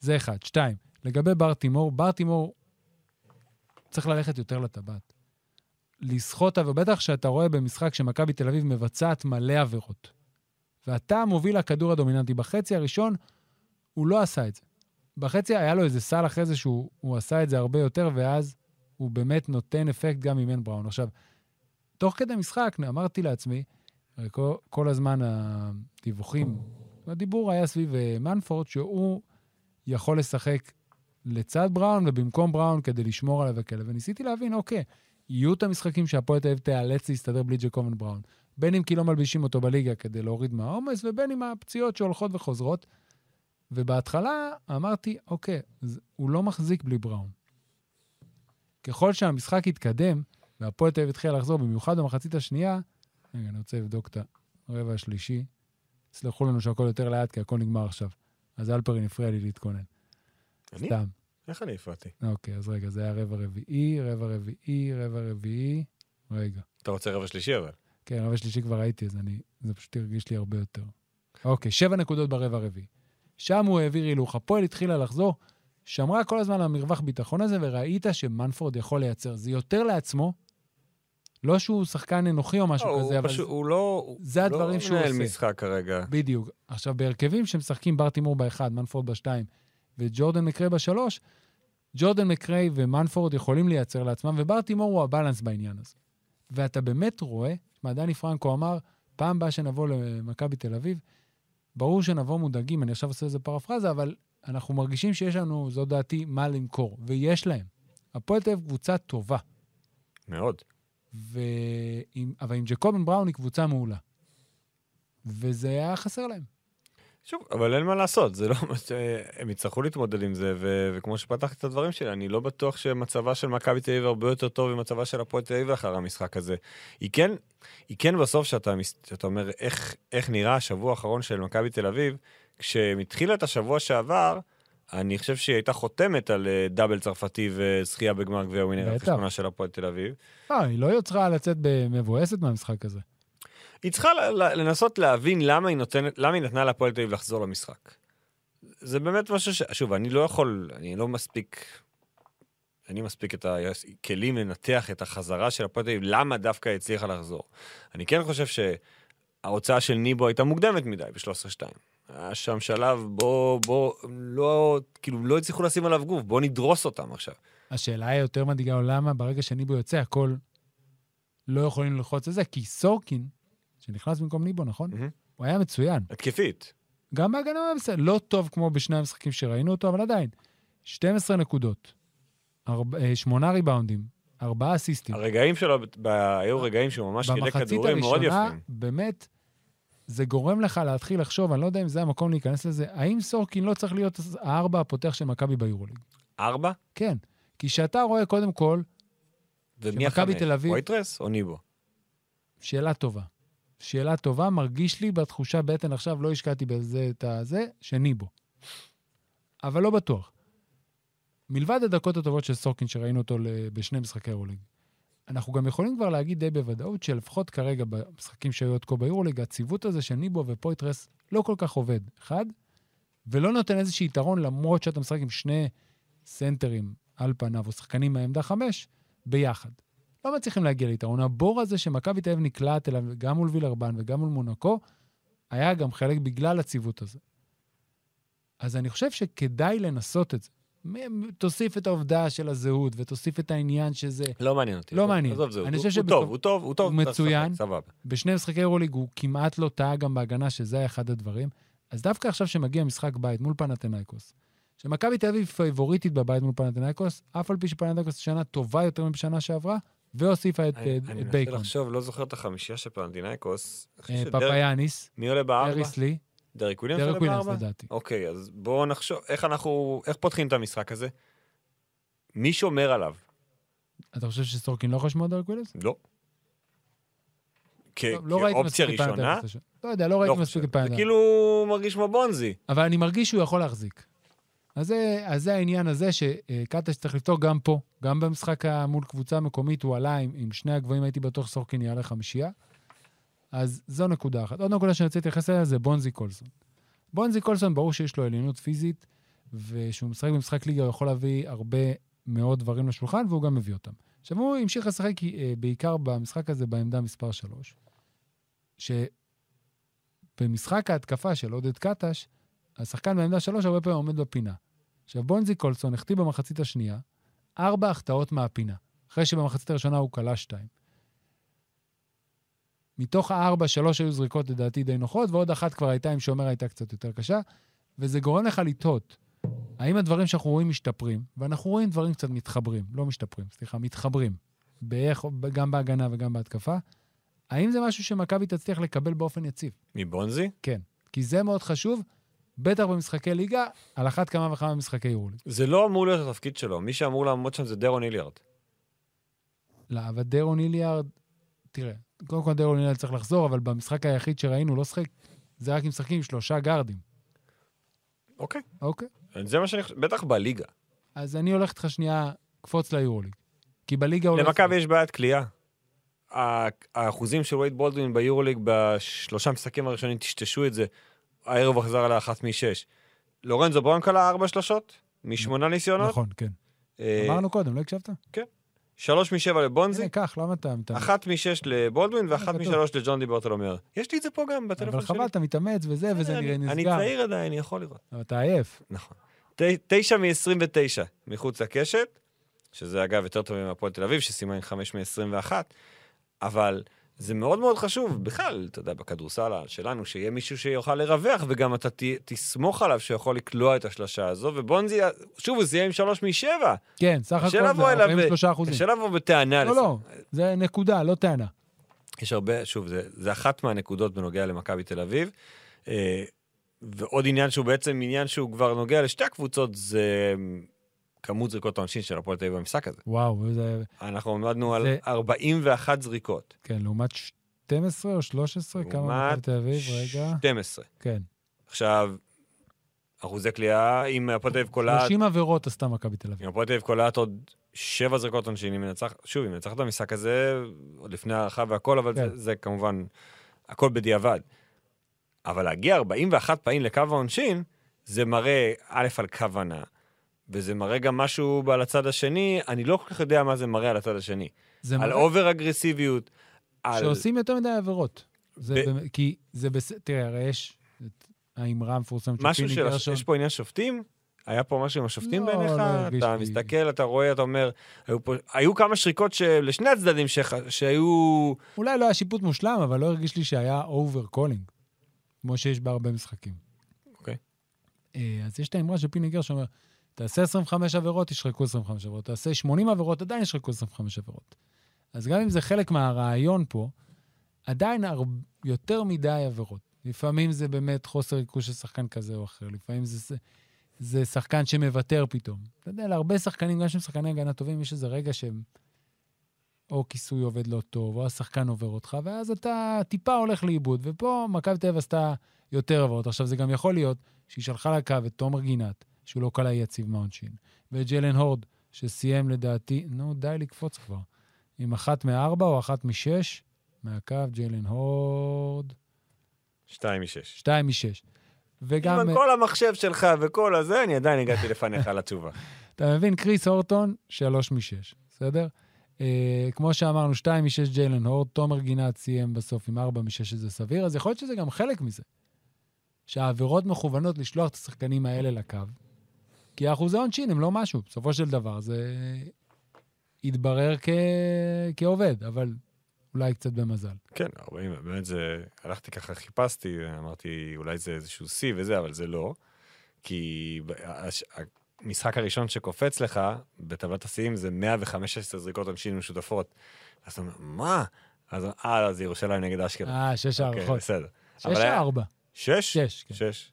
זה אחד. שתיים, לגבי בר תימור, בר תימור צריך ללכת יותר לטבעת. לסחוטה, ובטח שאתה רואה במשחק שמכבי תל אביב מבצעת מלא עבירות. ואתה מוביל הכדור הדומיננטי. בחצי הראשון, הוא לא עשה את זה. בחצי היה לו איזה סל אחרי זה שהוא עשה את זה הרבה יותר, ואז הוא באמת נותן אפקט גם עם אין בראון. עכשיו, תוך כדי משחק, אמרתי לעצמי, כל, כל הזמן הדיווחים, הדיבור היה סביב מנפורד, שהוא יכול לשחק לצד בראון ובמקום בראון כדי לשמור עליו וכאלה. וניסיתי להבין, אוקיי, יהיו את המשחקים שהפועל תל אביב תיאלץ להסתדר בלי ג'קובן בראון. בין אם כי לא מלבישים אותו בליגה כדי להוריד מהעומס, ובין אם הפציעות שהולכות וחוזרות. ובהתחלה אמרתי, אוקיי, הוא לא מחזיק בלי בראון. ככל שהמשחק התקדם, והפועל תל אביב התחיל לחזור, במיוחד במחצית השנייה, רגע, אני רוצה לבדוק את הרבע השלישי. סלחו לנו שהכל יותר לאט, כי הכל נגמר עכשיו. אז אלפרין הפריע לי להתכונן. אני? סתם. איך אני הפרעתי? אוקיי, אז רגע, זה היה רבע רביעי, רבע רביעי, רבע רביעי, רגע. אתה רוצה רבע שלישי אבל? כן, רבע שלישי כבר הייתי, אז אני, זה פשוט הרגיש לי הרבה יותר. אוקיי, שבע נקודות ברבע רביעי. שם הוא העביר הילוך, הפועל התחילה לחזור, שמרה כל הזמן למרווח ביטחון הזה, וראית שמנפורד יכול לייצר. זה יותר לעצמו, לא שהוא שחקן אנוכי או משהו לא, כזה, הוא אבל פשוט, הוא לא, זה הוא הדברים לא שהוא עושה. משחק כרגע. בדיוק. עכשיו, בהרכבים שמשחקים בר תימור באחד, מנפורד בשתיים, וג'ורדן מקרי בשלוש, ג'ורדן מקרי ומנפורד יכולים לייצר לעצמם, ובר תימור הוא הבלנס בעניין הזה. ואתה באמת רואה, מה דני פרנקו אמר, פעם באה שנבוא למכבי תל אביב, ברור שנבוא מודאגים, אני עכשיו עושה איזה פרפרזה, אבל אנחנו מרגישים שיש לנו, זו דעתי, מה למכור, ויש להם. הפועל תל אביב קבוצה טובה. מאוד. ועם, אבל עם ג'קובן בראון היא קבוצה מעולה. וזה היה חסר להם. שוב, אבל אין מה לעשות, זה לא מה שהם יצטרכו להתמודד עם זה, ו... וכמו שפתחתי את הדברים שלי, אני לא בטוח שמצבה של מכבי תל אביב הרבה יותר טוב ומצבה של הפועל תל אביב אחר המשחק הזה. היא כן, היא כן בסוף שאתה, שאתה אומר איך, איך נראה השבוע האחרון של מכבי תל אביב, כשמתחילה את השבוע שעבר, אני חושב שהיא הייתה חותמת על דאבל צרפתי וזכייה בגמר גביע ווינר החשבונה של הפועל תל אביב. אה, היא לא יוצרה לצאת מבואסת מהמשחק הזה. היא צריכה לנסות להבין למה היא נותנת, למה היא נתנה להפועל תל אביב לחזור למשחק. זה באמת משהו ש... שוב, אני לא יכול, אני לא מספיק, אני מספיק את הכלים לנתח את החזרה של הפועל תל אביב, למה דווקא הצליחה לחזור. אני כן חושב שההוצאה של ניבו הייתה מוקדמת מדי ב-שלוש עשרה שתיים. היה שם שלב, בוא, בוא, לא, כאילו, לא הצליחו לשים עליו גוף, בוא נדרוס אותם עכשיו. השאלה היא יותר מדאיגה, למה ברגע שניבו יוצא, הכל לא יכולים ללחוץ את זה, כי סורקין, שנכנס במקום ניבו, נכון? Mm-hmm. הוא היה מצוין. התקפית. גם בהגנה, לא טוב כמו בשני המשחקים שראינו אותו, אבל עדיין. שתים עשרה נקודות, שמונה ריבאונדים, ארבעה אסיסטים. הרגעים שלו, היו רגעים שהוא ממש כדי כדורים מאוד יפים. במחצית הראשונה, באמת, זה גורם לך להתחיל לחשוב, אני לא יודע אם זה המקום להיכנס לזה, האם סורקין לא צריך להיות הארבע הפותח של מכבי ביורוליג? ארבע? כן. כי שאתה רואה קודם כל, שמכבי תל אביב... פויטרס או ניבו? שאלה טובה. שאלה טובה, מרגיש לי בתחושה בטן, עכשיו לא השקעתי בזה את הזה, שניבו. אבל לא בטוח. מלבד הדקות הטובות של סורקין, שראינו אותו בשני משחקי יורוליג, אנחנו גם יכולים כבר להגיד די בוודאות, שלפחות כרגע במשחקים שהיו עוד כה ביורוליג, הציוות הזה של ניבו ופויטרס לא כל כך עובד, אחד, ולא נותן איזשהו יתרון, למרות שאתה משחק עם שני סנטרים על פניו, או שחקנים מהעמדה חמש, ביחד. לא מצליחים להגיע ליתרון. הבור הזה שמכבי תל אביב נקלעת אליו, גם מול וילרבן וגם מול מונקו, היה גם חלק בגלל הציוות הזה. אז אני חושב שכדאי לנסות את זה. תוסיף את העובדה של הזהות, ותוסיף את העניין שזה... לא מעניין אותי. לא מעניין. אני חושב שבסוף... הוא טוב, הוא טוב. הוא מצוין. בשני משחקי יורוליג הוא כמעט לא טעה גם בהגנה, שזה אחד הדברים. אז דווקא עכשיו שמגיע משחק בית מול פנתינייקוס, שמכבי תל אביב פייבוריטית בבית מול פנתינייקוס, אף על פי שפנתינייקוס שנה טובה יותר מבשנה שעברה, והוסיפה את בייקון. אני מנסה לחשוב, לא זוכר את החמישייה של פנתינייקוס. פפאיאניס. מי עולה בארבע? אריס לי. דרק וויליאמס עולה בארבע? לדעתי. אוקיי, אז בואו נחשוב, איך אנחנו, איך פותחים את המשחק הזה? מי שומר עליו? אתה חושב שסורקין לא יכול לשמוע דרק וויליאמס? לא. כאופציה ראשונה? לא יודע, לא ראיתי מספיק את פנתינייקוס. זה כאילו מרגיש כמו בונזי. אבל אני מרגיש שהוא יכול להחזיק. אז זה העניין הזה שקאטה שצריך לפתור גם פה, גם במשחק מול קבוצה המקומית, הוא עלה עם שני הגבוהים, הייתי בטוח סורקין יעלה חמישייה, אז זו נקודה אחת. עוד נקודה שאני רוצה להתייחס אליה זה בונזי קולסון. בונזי קולסון ברור שיש לו עליונות פיזית, ושהוא משחק במשחק ליגה, הוא יכול להביא הרבה מאוד דברים לשולחן, והוא גם מביא אותם. עכשיו הוא המשיך לשחק בעיקר במשחק הזה בעמדה מספר שלוש, שבמשחק ההתקפה של עודד קטש, השחקן בעמדה שלוש הרבה פעמים עומד בפינה. עכשיו, בונזי קולסון החטיא במחצית השנייה, ארבע החטאות מהפינה, אחרי שבמחצית הראשונה הוא קלה שתיים. מתוך הארבע, שלוש היו זריקות לדעתי די נוחות, ועוד אחת כבר הייתה עם שומר הייתה קצת יותר קשה, וזה גורם לך לתהות. האם הדברים שאנחנו רואים משתפרים, ואנחנו רואים דברים קצת מתחברים, לא משתפרים, סליחה, מתחברים, באיך, גם בהגנה וגם בהתקפה, האם זה משהו שמכבי תצליח לקבל באופן יציב? מבונזי? כן, כי זה מאוד חשוב, בטח במשחקי ליגה, על אחת כמה וכמה במשחקי יורוליג. זה לא אמור להיות התפקיד שלו. מי שאמור לעמוד שם זה דרון איליארד. לא, אבל דרון איליארד, תראה, קודם כל דרון איליארד צריך לחזור, אבל במשחק היחיד שראינו, לא שחק, זה רק עם שחקים שלושה גארדים. אוקיי. אוקיי. זה מה שאני חושב, בטח בליגה. אז אני הולך איתך שנייה, קפוץ ליורוליג. כי בליגה... למכבי יש בעיית קליעה. האחוזים של וייד בולדווין ביורוליג בשלושה משחקים הראשונים, תשתשו את זה. הערב החזר עליה אחת משש. לורנזו בראון קלה ארבע שלשות, משמונה ניסיונות. נכון, כן. אמרנו קודם, לא הקשבת? כן. שלוש משבע לבונזי. הנה, כך, למה אתה... אחת משש לבולדווין, ואחת משלוש לג'ון די ברטולומיאר. יש לי את זה פה גם, בטלפון שלי. אבל חבל, אתה מתאמץ וזה, וזה נראה נסגר. אני צעיר עדיין, אני יכול לראות. אבל אתה עייף. נכון. תשע מ-עשרים ותשע מחוץ לקשת, שזה אגב יותר טוב מהפועל תל אביב, שסימן חמש מ-עשרים ואחת, אבל... זה מאוד מאוד חשוב, בכלל, אתה יודע, בכדורסל שלנו, שיהיה מישהו שיוכל לרווח, וגם אתה ת, תסמוך עליו שיכול לקלוע את השלשה הזו, ובונזי, שוב, הוא זיהה עם שלוש משבע. כן, סך הכל זה, עם שלושה אחוזים. קשה לבוא בטענה. לא, לסך. לא, זה נקודה, לא טענה. יש הרבה, שוב, זה, זה אחת מהנקודות בנוגע למכבי תל אביב, ועוד עניין שהוא בעצם עניין שהוא כבר נוגע לשתי הקבוצות, זה כמות זריקות העונשין של הפועל תל אביב במשחק הזה. וואו, זה... אנחנו עמדנו על ארבעים ואחת זריקות. כן, לעומת שתים עשרה או שלוש עשרה, כמה הפועל תל אביב, רגע? שתים עשרה. כן. עכשיו, אחוזי קליעה, אם הפועל תל אביב קולעת... שלושים עבירות עשתה מכבי תל אביב. אם הפועל תל אביב קולעת עוד שבע זריקות עונשין, היא מנצחת, שוב, היא מנצחת במשחק הזה, עוד לפני הערכה והכל, אבל כן. זה, זה כמובן, הכל בדיעבד. אבל להגיע ארבעים ואחת פעמים לקו העונשין, זה מראה א' על כוונה, וזה מראה גם משהו על הצד השני, אני לא כל כך יודע מה זה מראה על הצד השני. על אובר אגרסיביות. שעושים יותר מדי עבירות. כי זה בסדר, תראה, הרי יש האמרה המפורסמת. משהו של, יש פה עניין שופטים? היה פה משהו עם השופטים בעיניך? אתה מסתכל, אתה רואה, אתה אומר, היו כמה שריקות לשני הצדדים שהיו... אולי לא היה שיפוט מושלם, אבל לא הרגיש לי שהיה אובר קולינג. כמו שיש בה הרבה משחקים. אוקיי. אז יש את האמרה של פיני גר שאומר, תעשה עשרים וחמש עבירות, תשרקו עשרים וחמש עבירות. תעשה שמונים עבירות, עדיין ישרקו עשרים וחמש עבירות. אז גם אם זה חלק מהרעיון פה, עדיין יותר מדי עבירות. לפעמים זה באמת חוסר ריכוז של שחקן כזה או אחר. לפעמים זה, זה שחקן שמוותר פתאום. אתה יודע, להרבה שחקנים, גם שהם שחקני הגנה טובים, יש איזה רגע שהם... או כיסוי עובד לא טוב, או השחקן עובר אותך, ואז אתה טיפה הולך לאיבוד, ופה מכבי תל אביב עשתה יותר עברות. עכשיו, זה גם יכול להיות שהיא שלחה לקו את תומר גינת, שהוא לא קלה יציב מהעונשין, ואת ג'יילן הורד, שסיים לדעתי, נו, די לקפוץ כבר, עם אחת מארבע או אחת משש, מהקו ג'יילן הורד... שתיים משש. שתיים משש. וגם... עם כל המחשב שלך וכל הזה, אני עדיין הגעתי לפניך על התשובה. אתה מבין, קריס הורטון, שלוש משש, בסדר? כמו שאמרנו, שתיים משש ג'יילן הורד, תומר גינת סיים בסוף עם ארבע משש, שזה סביר, אז יכול להיות שזה גם חלק מזה. שהעבירות מכוונות לשלוח את השחקנים האלה לקו, כי האחוזי עונשין הם לא משהו, בסופו של דבר, זה יתברר כ... כעובד, אבל אולי קצת במזל. כן, ארבעים, באמת זה, הלכתי ככה, חיפשתי, אמרתי, אולי זה איזשהו סי וזה, אבל זה לא, כי... המשחק הראשון שקופץ לך, בטבלת הסיים, זה מאה וחמש עשרה זריקות עונשין משותפות. אז אתה אומר, מה? אז אה, זה ירושלים נגד אשקלון. אה, שש הערכות. בסדר. שש ארבע. שש? שש, כן. שש.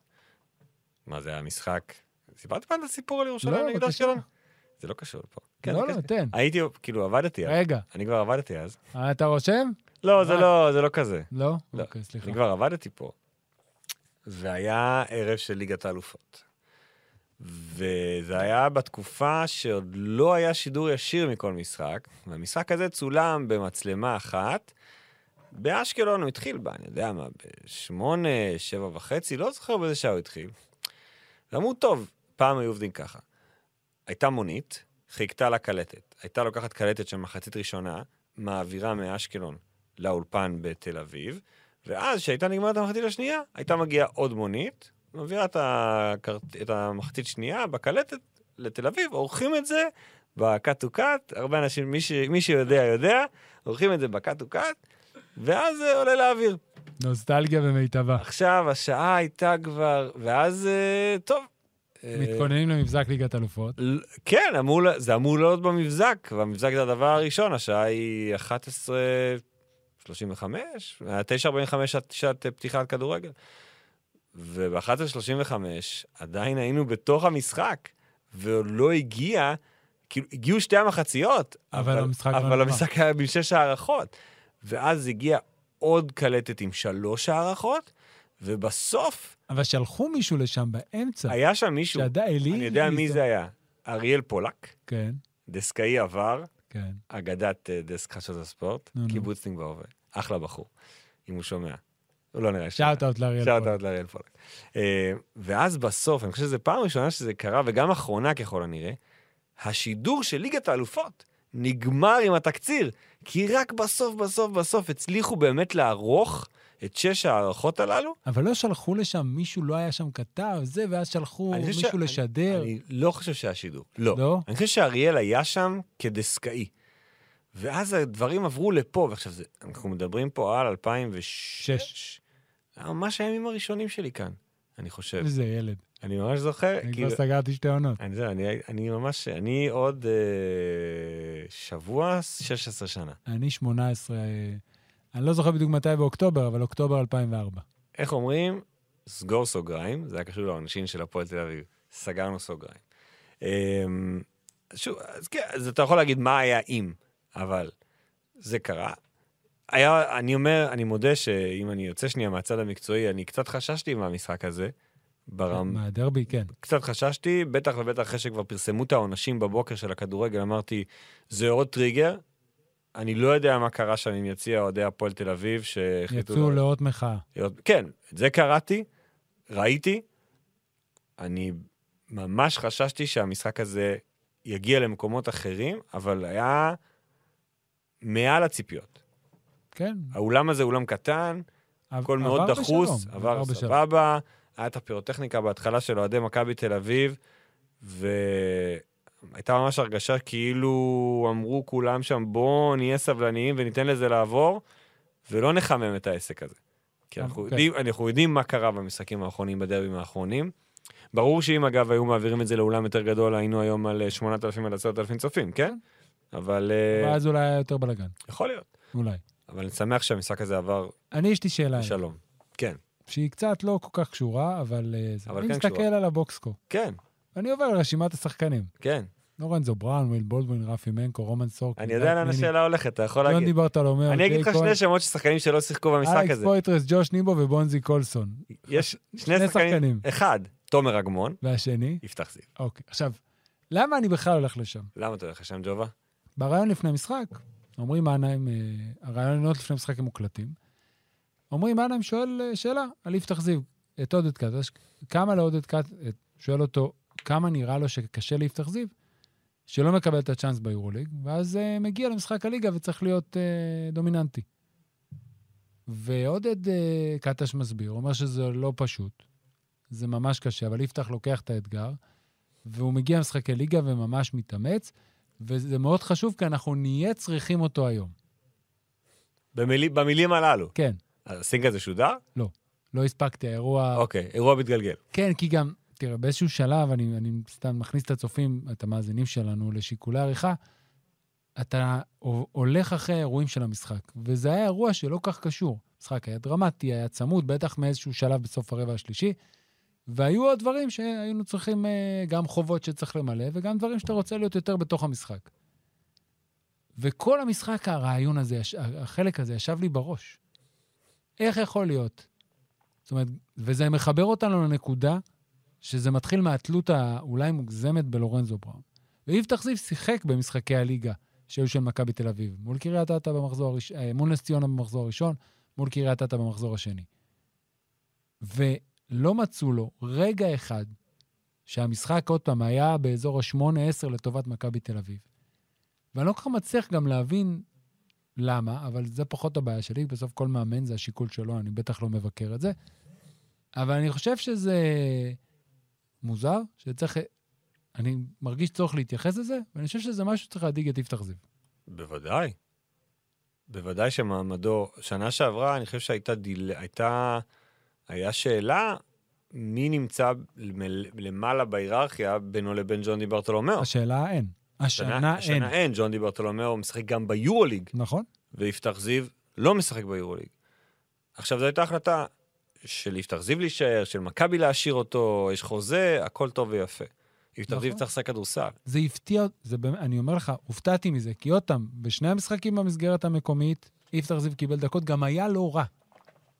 מה זה היה משחק? סיפרתי פעם את הסיפור על ירושלים נגד אשקלון? זה לא קשור פה. לא, לא, תן. הייתי, כאילו, עבדתי אז. רגע. אני כבר עבדתי אז. אתה רושם? לא, זה לא כזה. לא? אוקיי, סליחה. אני כבר עבדתי פה. והיה ערב של ליגת האלופות. וזה היה בתקופה שעוד לא היה שידור ישיר מכל משחק, והמשחק הזה צולם במצלמה אחת, באשקלון הוא התחיל בה, אני יודע מה, בשמונה, שבע וחצי, לא זוכר באיזה שעה הוא התחיל. ואמרו, טוב, פעם היו עובדים ככה. הייתה מונית, חיכתה לה קלטת, הייתה לוקחת קלטת של מחצית ראשונה, מעבירה מאשקלון לאולפן בתל אביב, ואז שהייתה נגמרת המחצית השנייה, הייתה מגיעה עוד מונית, מעבירה את המחצית שנייה בקלטת לתל אביב, עורכים את זה בקט-טו-קט, הרבה אנשים, מי שיודע יודע, עורכים את זה בקט-טו-קט, ואז זה עולה לאוויר. נוסטלגיה במיטבה. עכשיו, השעה הייתה כבר, ואז, טוב. מתכוננים למבזק ליגת אלופות. כן, זה אמור להיות במבזק, והמבזק זה הדבר הראשון, השעה היא אחת עשרה שלושים וחמש, תשע ארבעים וחמש שעת פתיחת כדורגל. וב-אחת שלושים וחמש עדיין היינו בתוך המשחק, ולא הגיע, כאילו, הגיעו שתי המחציות, אבל, אבל, המשחק, אבל המשחק היה בין שש הערכות, ואז הגיע עוד קלטת עם שלוש הערכות, ובסוף... אבל שלחו מישהו לשם באמצע. היה שם מישהו, שעדה, אלי, אני יודע מי זה... זה היה, אריאל פולק, כן. דסקאי עבר, כן. אגדת דסק חשת הספורט, נו, קיבוצניק בהווה, אחלה בחור, אם הוא שומע. הוא לא נראה. שאוט-אוט לאריאל פולק. ואז בסוף, אני חושב שזו פעם ראשונה שזה קרה, וגם אחרונה ככל הנראה, השידור של ליגת האלופות נגמר עם התקציר, כי רק בסוף, בסוף, בסוף הצליחו באמת לערוך את שש הערכות הללו. אבל לא שלחו לשם מישהו, לא היה שם כתב, זה, ואז שלחו מישהו לשדר. אני לא חושב שהשידור. לא. אני חושב שאריאל היה שם כדסקאי. ואז הדברים עברו לפה, ועכשיו אנחנו מדברים פה על אלפיים ושש. ממש הימים הראשונים שלי כאן, אני חושב. איזה ילד. אני ממש זוכר. אני כבר סגרתי שתי עונות. אני ממש, אני עוד שבוע, שש עשרה שנה. אני שמונה עשרה, אני לא זוכר בדיוק מתי באוקטובר, אבל אוקטובר אלפיים וארבע. איך אומרים? סגור סוגריים, זה היה קשור לעונשין של הפועל תל אביב, סגרנו סוגריים. שוב, אז כן, אז אתה יכול להגיד מה היה אם, אבל זה קרה. היה, אני אומר, אני מודה שאם אני יוצא שנייה מהצד המקצועי, אני קצת חששתי מהמשחק הזה, ברם... מהדרבי, כן. קצת חששתי, בטח ובטח אחרי שכבר פרסמו את העונשים בבוקר של הכדורגל, אמרתי, זה עוד טריגר, אני לא יודע מה קרה שם עם יציע אוהדי הפועל תל אביב, שהחליטו... יצאו לאות מחאה. כן, את זה קראתי, ראיתי, אני ממש חששתי שהמשחק הזה יגיע למקומות אחרים, אבל היה מעל הציפיות. כן. האולם הזה אולם קטן, הכל מאוד דחוס, עבר סבבה, היה את הפירוטכניקה בהתחלה של אוהדי מכבי תל אביב, ו... הייתה ממש הרגשה כאילו אמרו כולם שם, בואו נהיה סבלניים וניתן לזה לעבור, ולא נחמם את העסק הזה. כי אנחנו, okay. יודעים, אנחנו יודעים מה קרה במשחקים האחרונים, בדרבים האחרונים. ברור שאם אגב היו מעבירים את זה לאולם יותר גדול, היינו היום על שמונת אלפים עד עשרת אלפים צופים, כן? אבל... ואז אולי היה יותר בלגן. יכול להיות. אולי. אבל אני שמח שהמשחק הזה עבר... אני יש לי שאלה. שלום. כן. שהיא קצת לא כל כך קשורה, אבל... אבל אני כן מסתכל קשורה. על הבוקסקו. כן. אני עובר לרשימת השחקנים. כן. לורנזו בראון, מייל בולדווין, רפי מנקו, רומן סורקין. אני יודע לאן השאלה הולכת, אתה יכול להגיד. לא דיברת על אומר. אני אגיד לך שני שמות של שחקנים שלא שיחקו במשחק הזה. אלכס פויטרס, ג'וש ניבו ובונזי קולסון. יש שני שחקנים. אחד, תומר אגמון. והשני? יפתח זיו. אוקיי, עכשיו, למה אני בכלל הולך לשם? למה אתה הולך לשם, ג'ובה? ברעיון לפני משחק, אומרים מעניים, הרעיונות לפני משחק הם מוקלטים. אומרים מעניים שואל שאלה על יפתח זיו, את עודד קאט, כמה לעודד קאט, שואל אותו כמה נראה לו שקשה ליפתח זיו, שלא מקבל את הצ'אנס ביורוליג, ואז uh, מגיע למשחק הליגה וצריך להיות uh, דומיננטי. ועודד uh, קטש מסביר, אומר שזה לא פשוט, זה ממש קשה, אבל יפתח לוקח את האתגר, והוא מגיע למשחק הליגה וממש מתאמץ, וזה מאוד חשוב, כי אנחנו נהיה צריכים אותו היום. במיל... במילים הללו? כן. הסינק הזה שודר? לא, לא הספקתי, האירוע... אוקיי, אירוע מתגלגל. כן, כי גם... תראה, באיזשהו שלב, אני, אני סתם מכניס את הצופים, את המאזינים שלנו, לשיקולי עריכה, אתה הולך אחרי האירועים של המשחק, וזה היה אירוע שלא כך קשור. המשחק היה דרמטי, היה צמוד, בטח מאיזשהו שלב בסוף הרבע השלישי, והיו עוד דברים שהיינו צריכים, גם חובות שצריך למלא, וגם דברים שאתה רוצה להיות יותר בתוך המשחק. וכל המשחק, הרעיון הזה, החלק הזה, ישב לי בראש. איך יכול להיות? זאת אומרת, וזה מחבר אותנו לנקודה, שזה מתחיל מהתלות האולי מוגזמת בלורנזו בראון. ויפתח זיו שיחק במשחקי הליגה, שהיו של מכבי תל אביב, מול קריית אתא במחזור הראשון, מול נס ציונה במחזור הראשון, מול קריית אתא במחזור השני. ולא מצאו לו רגע אחד, שהמשחק עוד פעם היה באזור ה-שמונה עשרה לטובת מכבי תל אביב. ואני לא כך מצליח גם להבין למה, אבל זה פחות הבעיה שלי, בסוף כל מאמן זה השיקול שלו, אני בטח לא מבקר את זה. אבל אני חושב שזה... מוזר, שצריך, אני מרגיש צורך להתייחס לזה, ואני חושב שזה משהו שצריך להדיג את יפתח זיו. בוודאי. בוודאי שמעמדו, שנה שעברה, אני חושב שהייתה, דיל, הייתה, היה שאלה, מי נמצא למעלה בהיררכיה, בינו לבין ג'ון די ברטולומיאו. השאלה אין. השנה, השנה, השנה אין. אין. ג'ון די ברטולומיאו משחק גם ביורוליג. נכון. ויפתח זיו לא משחק ביורוליג. עכשיו, זו הייתה החלטה, של יפתח זיו להישאר, של מכבי להשאיר אותו, יש חוזה, הכל טוב ויפה. יפתח זיו צריך שק הדורסל. זה הפתיע, זה, אני אומר לך, הופתעתי מזה, כי אותם, בשני המשחקים במסגרת המקומית, יפתח זיו קיבל דקות, גם היה לא רע.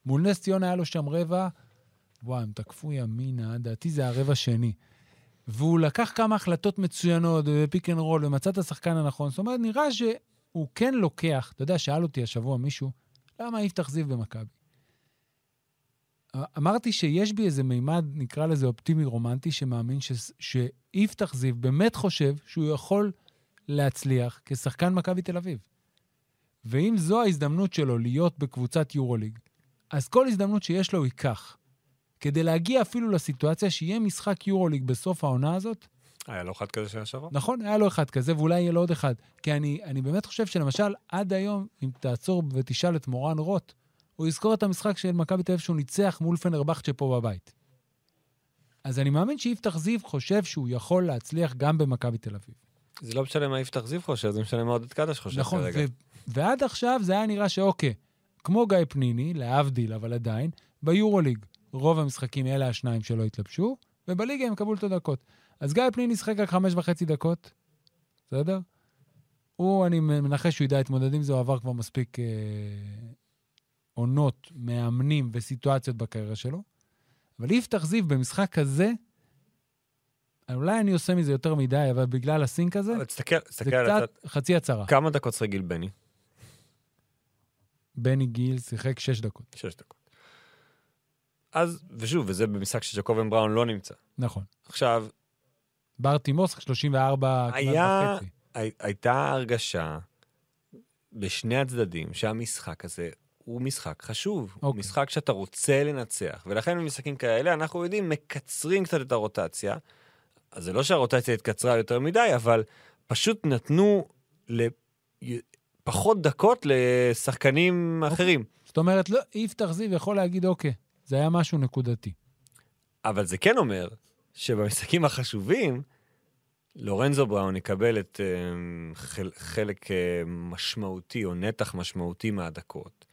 מול נס ציונה היה לו שם רבע, וואי, הם תקפו ימינה, דעתי זה הרבע שני. והוא לקח כמה החלטות מצוינות, ופיק אנד רול, ומצא את השחקן הנכון, זאת אומרת, נראה שהוא כן לוקח, אתה יודע, שאל אותי השבוע מישהו, למה יפתח זיו במכבי? אמרתי שיש בי איזה מימד, נקרא לזה אופטימי רומנטי, שמאמין שיפתח זיו באמת חושב שהוא יכול להצליח כשחקן מכבי תל אביב. ואם זו ההזדמנות שלו להיות בקבוצת יורוליג, אז כל הזדמנות שיש לו ייקח. כדי להגיע אפילו לסיטואציה שיהיה משחק יורוליג בסוף העונה הזאת. היה לו אחד כזה שהיה שווה? נכון, היה לו אחד כזה, ואולי יהיה לו עוד אחד. כי אני, אני באמת חושב שלמשל, עד היום, אם תעצור ותשאל את מורן רוט, הוא יזכור את המשחק של מכבי תל אביב שהוא ניצח מול פנרבחצ'ה פה בבית. אז אני מאמין שיפתח זיו חושב שהוא יכול להצליח גם במכבי תל אביב. זה לא משנה מה יפתח זיו חושב, זה משנה מה עודד קאטש חושב. נכון, ו- ועד עכשיו זה היה נראה שאוקיי, כמו גיא פניני, להבדיל, אבל עדיין, ביורוליג, רוב המשחקים אלה השניים שלא התלבשו, ובליגה הם קבלו את הדקות. אז גיא פנין ישחק רק חמש וחצי דקות, בסדר? הוא, אני מנחש שהוא ידע להתמודד עם זה, הוא עבר כבר מספיק אה, עונות, מאמנים וסיטואציות בקריירה שלו, אבל יפתח זיו במשחק כזה, אולי אני עושה מזה יותר מדי, אבל בגלל הסינק הזה, תסתכל, תסתכל זה קצת לתת... חצי הצהרה. כמה דקות שחק גיל בני? בני גיל שיחק שש דקות. שש דקות. אז, ושוב, וזה במשחק שג'קובן בראון לא נמצא. נכון. עכשיו... בר תימור שחק שלושים וארבע היה, וחצי. הי, הייתה הרגשה בשני הצדדים שהמשחק הזה הוא משחק חשוב. אוקיי. הוא משחק שאתה רוצה לנצח. ולכן במשחקים כאלה אנחנו יודעים, מקצרים קצת את הרוטציה. אז זה לא שהרוטציה התקצרה יותר מדי, אבל פשוט נתנו לפחות דקות לשחקנים אוקיי. אחרים. זאת אומרת, לא, יפתח זיו יכול להגיד אוקיי. זה היה משהו נקודתי. אבל זה כן אומר שבמשחקים החשובים, לורנזו בראון יקבל את uh, חל, חלק uh, משמעותי או נתח משמעותי מהדקות,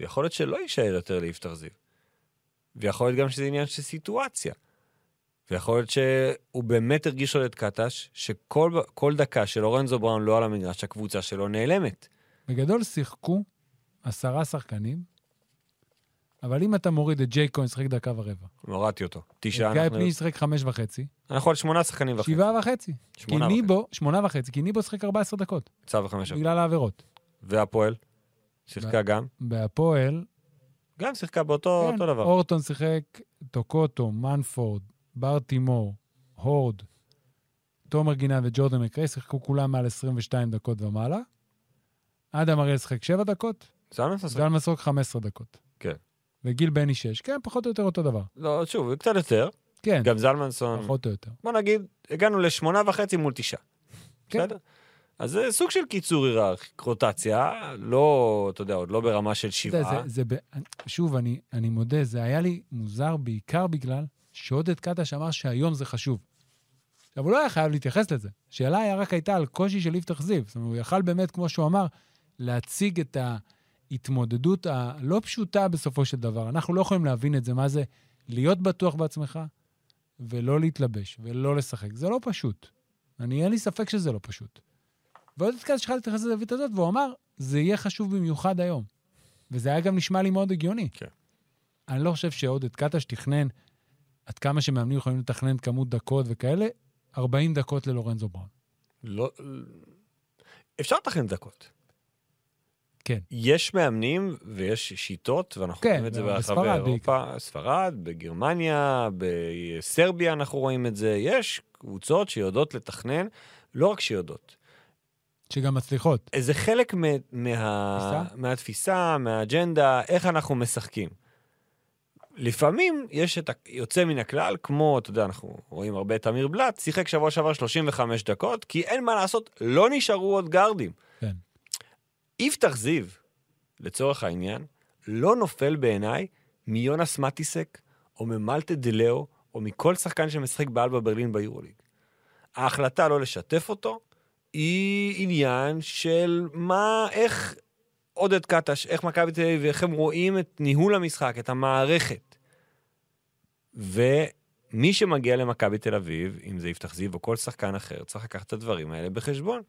ויכול להיות שלא יישאר יותר ליפתח זיו. ויכול להיות גם שזה עניין של סיטואציה. ויכול להיות שהוא באמת הרגיש עוד את קטש, שכל כל דקה שלורנזו בראון לא על המגרש, הקבוצה שלו נעלמת. בגדול שיחקו עשרה שחקנים, אבל אם אתה מוריד את ג'יי קוין, שחק דקה ורבע. מורדתי אותו. תשעה. גיא פני שחק חמש וחצי. אנחנו על שמונה שחקנים וחצי. שבעה וחצי. שמונה וחצי. שמונה וחצי, כי ניבו שחק ארבע עשרה דקות. צה וחמש. בגלל העבירות. והפועל? שיחקה גם? והפועל? גם שיחקה באותו דבר. אורטון שיחק, טוקוטו, מנפורד, בר תימור, הורד, תומר גינת וג'ורדן מקרי, שיחקו כולם מעל עשרים ושתיים דקות ומעלה. אדם אריאל שיחק שבע דקות. זלמנסון חמש עשרה דקות. כן. וגיל בני שש, כן, פחות או יותר אותו דבר. לא, שוב, קצת יותר. כן. גם זלמנסון. פחות או יותר. בוא נגיד, הגענו לשמונה וחצי מול תשע. כן. בסדר? אז זה סוג של קיצור רוטציה, לא, אתה יודע, עוד לא ברמה של שבעה. זה, זה, זה, שוב, אני, אני מודה, זה היה לי מוזר בעיקר בגלל שעודד קטש אמר שהיום זה חשוב. אבל הוא לא היה חייב להתייחס לזה. שאלה היה רק הייתה על קושי של יפתח זיו. זאת אומרת, הוא יכל באמת, כמו שהוא אמר, להציג את ה... התמודדות הלא פשוטה בסופו של דבר. אנחנו לא יכולים להבין את זה, מה זה להיות בטוח בעצמך, ולא להתלבש, ולא לשחק. זה לא פשוט. אני, אין לי ספק שזה לא פשוט. ועוד את כזה שחל להתייחס לדוית הזאת, והוא אמר, זה יהיה חשוב במיוחד היום. וזה היה גם נשמע לי מאוד הגיוני. כן. אני לא חושב שעוד את קטש תכנן, עד כמה שמאמנים יכולים לתכנן כמות דקות וכאלה, ארבעים דקות ללורנזו בראון. לא... אפשר לתכנן דקות. כן. יש מאמנים ויש שיטות, ואנחנו רואים את זה ברחבי אירופה, ספרד, בגרמניה, בסרביה אנחנו רואים את זה. יש קבוצות שיודעות לתכנן, לא רק שיודעות. שגם מצליחות. זה חלק מהתפיסה, מהאג'נדה, איך אנחנו משחקים. לפעמים יש את היוצא מן הכלל, כמו, אתה יודע, אנחנו רואים הרבה תמיר בלט, שיחק שבוע שעבר שלושים וחמש דקות, כי אין מה לעשות, לא נשארו עוד גרדים. כן. יפתח זיו, לצורך העניין, לא נופל בעיניי מיונס מטיסק, או ממלטה דלאו, או מכל שחקן שמשחק באלבה ברלין ביורוליג. ההחלטה לא לשתף אותו, היא עניין של מה, איך עודד קטש, איך מכבי תל אביב, איך הם רואים את ניהול המשחק, את המערכת. ומי שמגיע למכבי תל אביב, אם זה יפתח זיו או כל שחקן אחר, צריך לקחת את הדברים האלה בחשבון.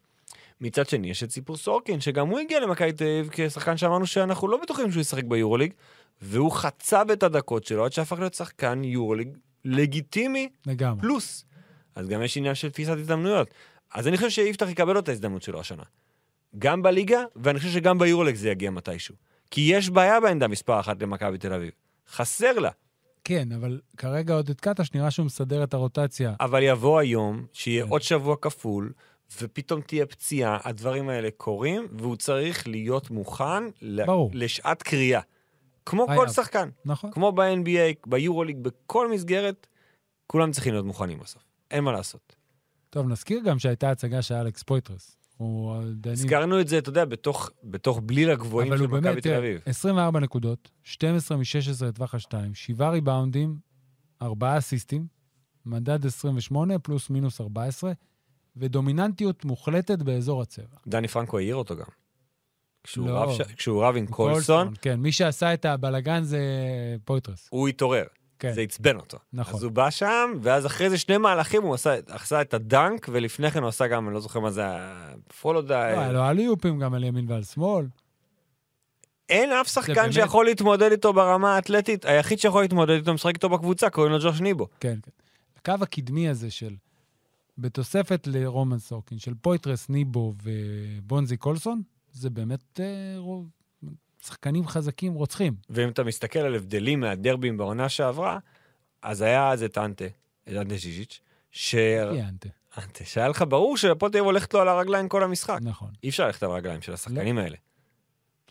מצד שני, יש את סיפור סורקין, שגם הוא הגיע למכבי תל אביב כשחקן שאמרנו שאנחנו לא בטוחים שהוא ישחק ביורוליג, והוא חצב את הדקות שלו עד שהפך להיות שחקן יורוליג לגיטימי לגמרי. פלוס. אז גם יש עניין של תפיסת הזדמנויות. אז אני חושב שיפתח יקבל את ההזדמנות שלו השנה. גם בליגה, ואני חושב שגם ביורוליג זה יגיע מתישהו. כי יש בעיה בעמדה מספר אחת למכבי תל אביב. חסר לה. כן, אבל כרגע עוד את קטש נראה שהוא מסדר את הרוטציה. אבל יבוא היום, שיהיה עוד שבוע כפול, ופתאום תהיה פציעה, הדברים האלה קורים, והוא צריך להיות מוכן ברור. לשעת קריאה. כמו כל שחקן. נכון. כמו ב-אן בי איי, ביורוליג, בכל מסגרת, כולם צריכים להיות מוכנים בסוף. אין מה לעשות. טוב, נזכיר גם שהייתה הצגה של אלכס פויטרס. הזכרנו את זה, אתה יודע, בתוך, בתוך בליל הגבוהים של מכבי תל אביב. עשרים וארבע נקודות, שתים עשרה משש עשרה לטווח השתיים, שבעה ריבאונדים, ארבעה אסיסטים, מדד עשרים ושמונה פלוס מינוס ארבע עשרה, ודומיננטיות מוחלטת באזור הצבע. דני פרנקו העיר אותו גם. כשהוא, לא. רב, ש... כשהוא רב עם קולסון. קולסון. כן, מי שעשה את הבלגן זה פויטרס. הוא התעורר. זה הצבן אותו. אז הוא בא שם, ואז אחרי זה שני מהלכים, הוא עשה את הדנק, ולפני כן הוא עשה גם, אני לא זוכר מה זה, פול הודעה. לא, עלי יופים גם על ימין ועל שמאל. אין אף שחקן שיכול להתמודד איתו ברמה האתלטית, היחיד שיכול להתמודד איתו, משחק איתו בקבוצה, קוראים לו ג'וש ניבו. כן, כן. הקו הקדמי הזה של, בתוספת לרומן סורקין, של פויטרס, ניבו ובונזי קולסון, זה באמת רוב. שחקנים חזקים רוצחים. ואם אתה מסתכל על הבדלים מהדרבים בעונה שעברה, אז היה אז את אנטה, את אנטה ז'יז'יץ', ש... אנטה. אנטה, שהיה לך ברור שפה תהיה הולכת לו על הרגליים כל המשחק. נכון. אי אפשר ללכת על הרגליים של השחקנים האלה.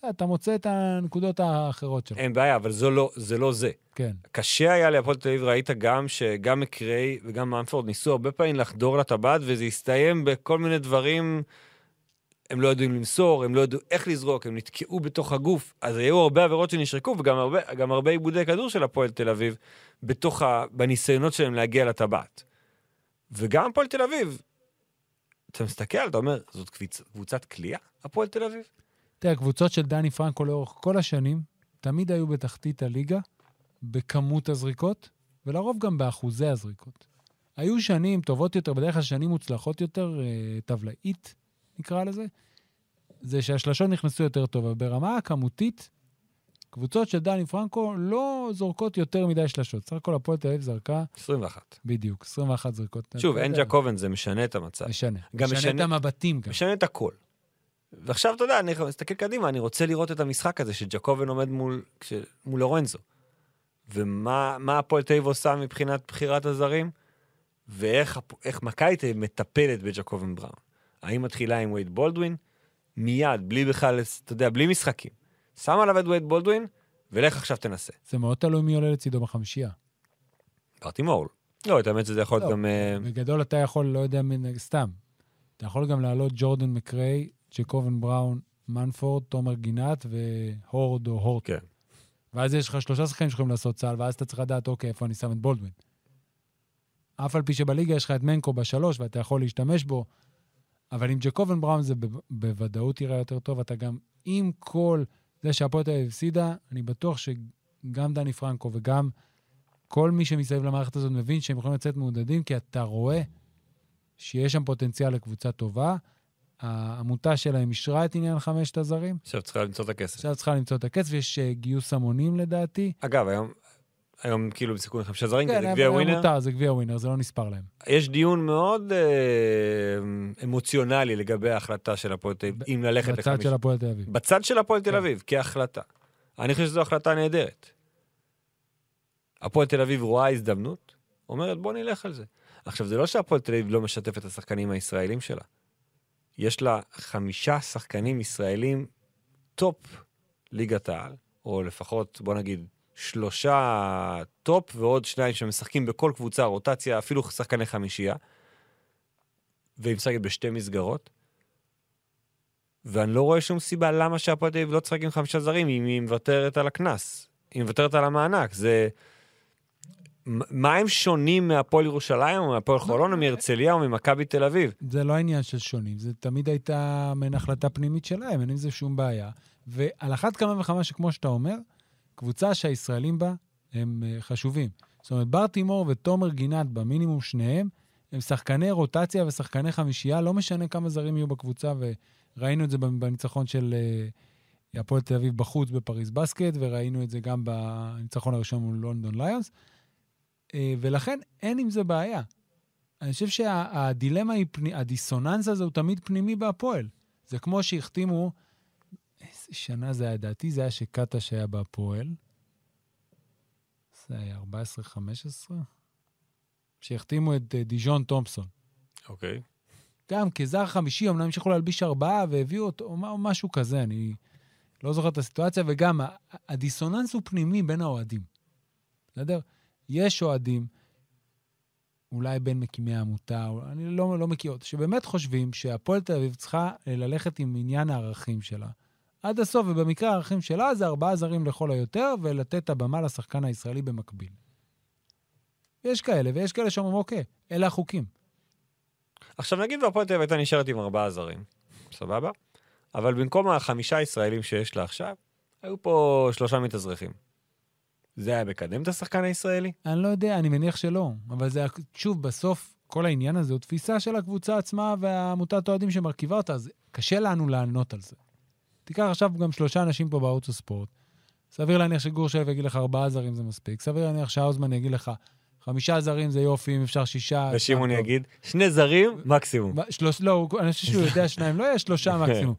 אתה מוצא את הנקודות האחרות שלך. אין בעיה, אבל זה לא זה. כן. קשה היה להפועל תל אביב, ראית גם שגם מקריי וגם מאנפורד ניסו הרבה פעמים לחדור לטבעת, וזה הסתיים בכל מיני דברים... הם לא ידעו אם למסור, הם לא ידעו איך לזרוק, הם נתקעו בתוך הגוף, אז היו הרבה עבירות שנשרקו, וגם הרבה, גם הרבה עיבודי כדור של הפועל תל אביב, בתוך ה, בניסיונות שלהם להגיע לטבעת. וגם הפועל תל אביב, אתה מסתכל, אתה אומר, זאת קבוצ, קבוצת כלייה, הפועל תל אביב? תראה, הקבוצות של דני פרנקו לאורך כל השנים, תמיד היו בתחתית הליגה, בכמות הזריקות, ולרוב גם באחוזי הזריקות. היו שנים טובות יותר, בדרך השנים מוצלחות יותר, טבלאית, נקרא לזה, זה שהשלשות נכנסו יותר טוב, וברמה הכמותית, קבוצות של דני פרנקו לא זורקות יותר מדי שלשות. סך הכל הפועל תל אביב זרקה... עשרים ואחת. בדיוק, עשרים ואחת זרקות. שוב, אין ג'קובן, זה משנה את המצב. משנה. גם משנה, משנה את המבטים גם. משנה את הכל. ועכשיו, אתה יודע, אני מסתכל קדימה, אני רוצה לראות את המשחק הזה, שג'קובן עומד מול, כש, מול לורנזו. ומה הפועל תל אביב עושה מבחינת בחירת הזרים, ואיך איך מכבי תל אביב מטפלת בג'קובן בראון. האם מתחילה עם וייד בולדווין? מיד, בלי בכלל, אתה יודע, בלי משחקים. שם עליו את וייד בולדווין, ולך עכשיו תנסה. זה מאוד תלוי מי עולה לצידו בחמשייה. בר תימור. לא, את האמת שזה יכול להיות גם... בגדול אתה יכול, לא יודע, סתם. אתה יכול גם לעלות ג'ורדן מקריי, ג'קובן בראון, מנפורד, תומר גינת, והורד או הורט. כן. ואז יש לך שלושה שחקנים שיכולים לעשות צהל, ואז אתה צריך לדעת, אוקיי, איפה אני שם את בולדווין. אף על פי שבליגה יש לך את מנקו בשלוש, ואתה יכול להשתמש בו. אבל עם ג'קובן בראון זה בוודאות יראה יותר טוב, אתה גם עם כל זה שהפועל הפסידה, אני בטוח שגם דני פרנקו וגם כל מי שמסביב למערכת הזאת מבין שהם יכולים לצאת מעודדים, כי אתה רואה שיש שם פוטנציאל לקבוצה טובה, העמותה שלהם אישרה את עניין חמשת הזרים. עכשיו צריכה למצוא את הכסף. עכשיו צריכה למצוא את הכסף, ויש גיוס המונים לדעתי. אגב, היום... היום כאילו בסיכון עם חמישה זרים, כי זה גביע ווינר. כן, זה גביע ווינר, זה לא נספר להם. יש דיון מאוד אמוציונלי לגבי ההחלטה של הפועל תל אביב, אם ללכת לחמישה. בצד של הפועל תל אביב. בצד של הפועל תל אביב, כהחלטה. אני חושב שזו החלטה נהדרת. הפועל תל אביב רואה הזדמנות, אומרת בוא נלך על זה. עכשיו, זה לא שהפועל תל אביב לא משתף את השחקנים הישראלים שלה. יש לה חמישה שחקנים ישראלים טופ ליגת העל, או לפחות, בוא נגיד, שלושה טופ ועוד שניים שמשחקים בכל קבוצה, רוטציה, אפילו שחקני חמישייה, והיא משחקת בשתי מסגרות, ואני לא רואה שום סיבה למה שהפועל תל אביב לא תשחק עם חמישה זרים, אם היא מוותרת על הכנס, היא מוותרת על המענק, זה... מה הם שונים מהפועל ירושלים, או מהפועל חולון, או מהרצליה, או ממכבי תל אביב? זה לא העניין של שונים, זה תמיד הייתה מן החלטה פנימית שלהם, אין עם זה שום בעיה, ועל אחת כמה וכמה שכמו שאתה אומר, קבוצה שהישראלים בה הם חשובים. זאת אומרת, בר תימור ותומר גינת, במינימום שניהם, הם שחקני רוטציה ושחקני חמישייה, לא משנה כמה זרים יהיו בקבוצה, וראינו את זה בניצחון של הפועל תל אביב בחוץ בפריז בסקט, וראינו את זה גם בניצחון הראשון מול לונדון ליונס, ולכן אין עם זה בעיה. אני חושב שהדילמה, הדיסוננס הזה הוא תמיד פנימי בהפועל. זה כמו שהחתימו... שנה זה היה, דעתי זה היה שקטה שהיה בהפועל, זה היה ארבע עשרה חמש עשרה, שהחתימו את דיג'ון תומפסון. אוקיי. Okay. גם כזר חמישי, אמנם שיכולו להלביש ארבעה, והביאו אותו, או משהו כזה, אני לא זוכר את הסיטואציה, וגם הדיסוננס הוא פנימי בין האוהדים. בסדר? יש אוהדים, אולי בין מקימי העמותה, אני לא, לא מכיר אותה, שבאמת חושבים שהפועל תל אביב צריכה ללכת עם עניין הערכים שלה, עד הסוף, ובמקרה הערכים שלה, זה ארבעה זרים לכל היותר, ולתת הבמה לשחקן הישראלי במקביל. יש כאלה, ויש כאלה שאומרים, אוקיי, אלה החוקים. עכשיו נגיד, והפועל תל אביב הייתה נשארת עם ארבעה זרים, סבבה? אבל במקום החמישה ישראלים שיש לה עכשיו, היו פה שלושה מתאזרחים. זה היה מקדם את השחקן הישראלי? אני לא יודע, אני מניח שלא, אבל זה, שוב, בסוף, כל העניין הזה, הוא תפיסה של הקבוצה עצמה והעמותת אוהדים שמרכיבה אותה, אז קשה לנו לענות על זה. תיקח עכשיו גם שלושה אנשים פה בערוץ הספורט, סביר להניח שגור שב יגיד לך ארבעה זרים זה מספיק, סביר להניח שהאוזמן יגיד לך חמישה זרים זה יופי, אם אפשר שישה. ושימון יגיד, שני זרים מקסימום. לא, אני חושב שהוא יודע שניים, לא יהיה שלושה מקסימום.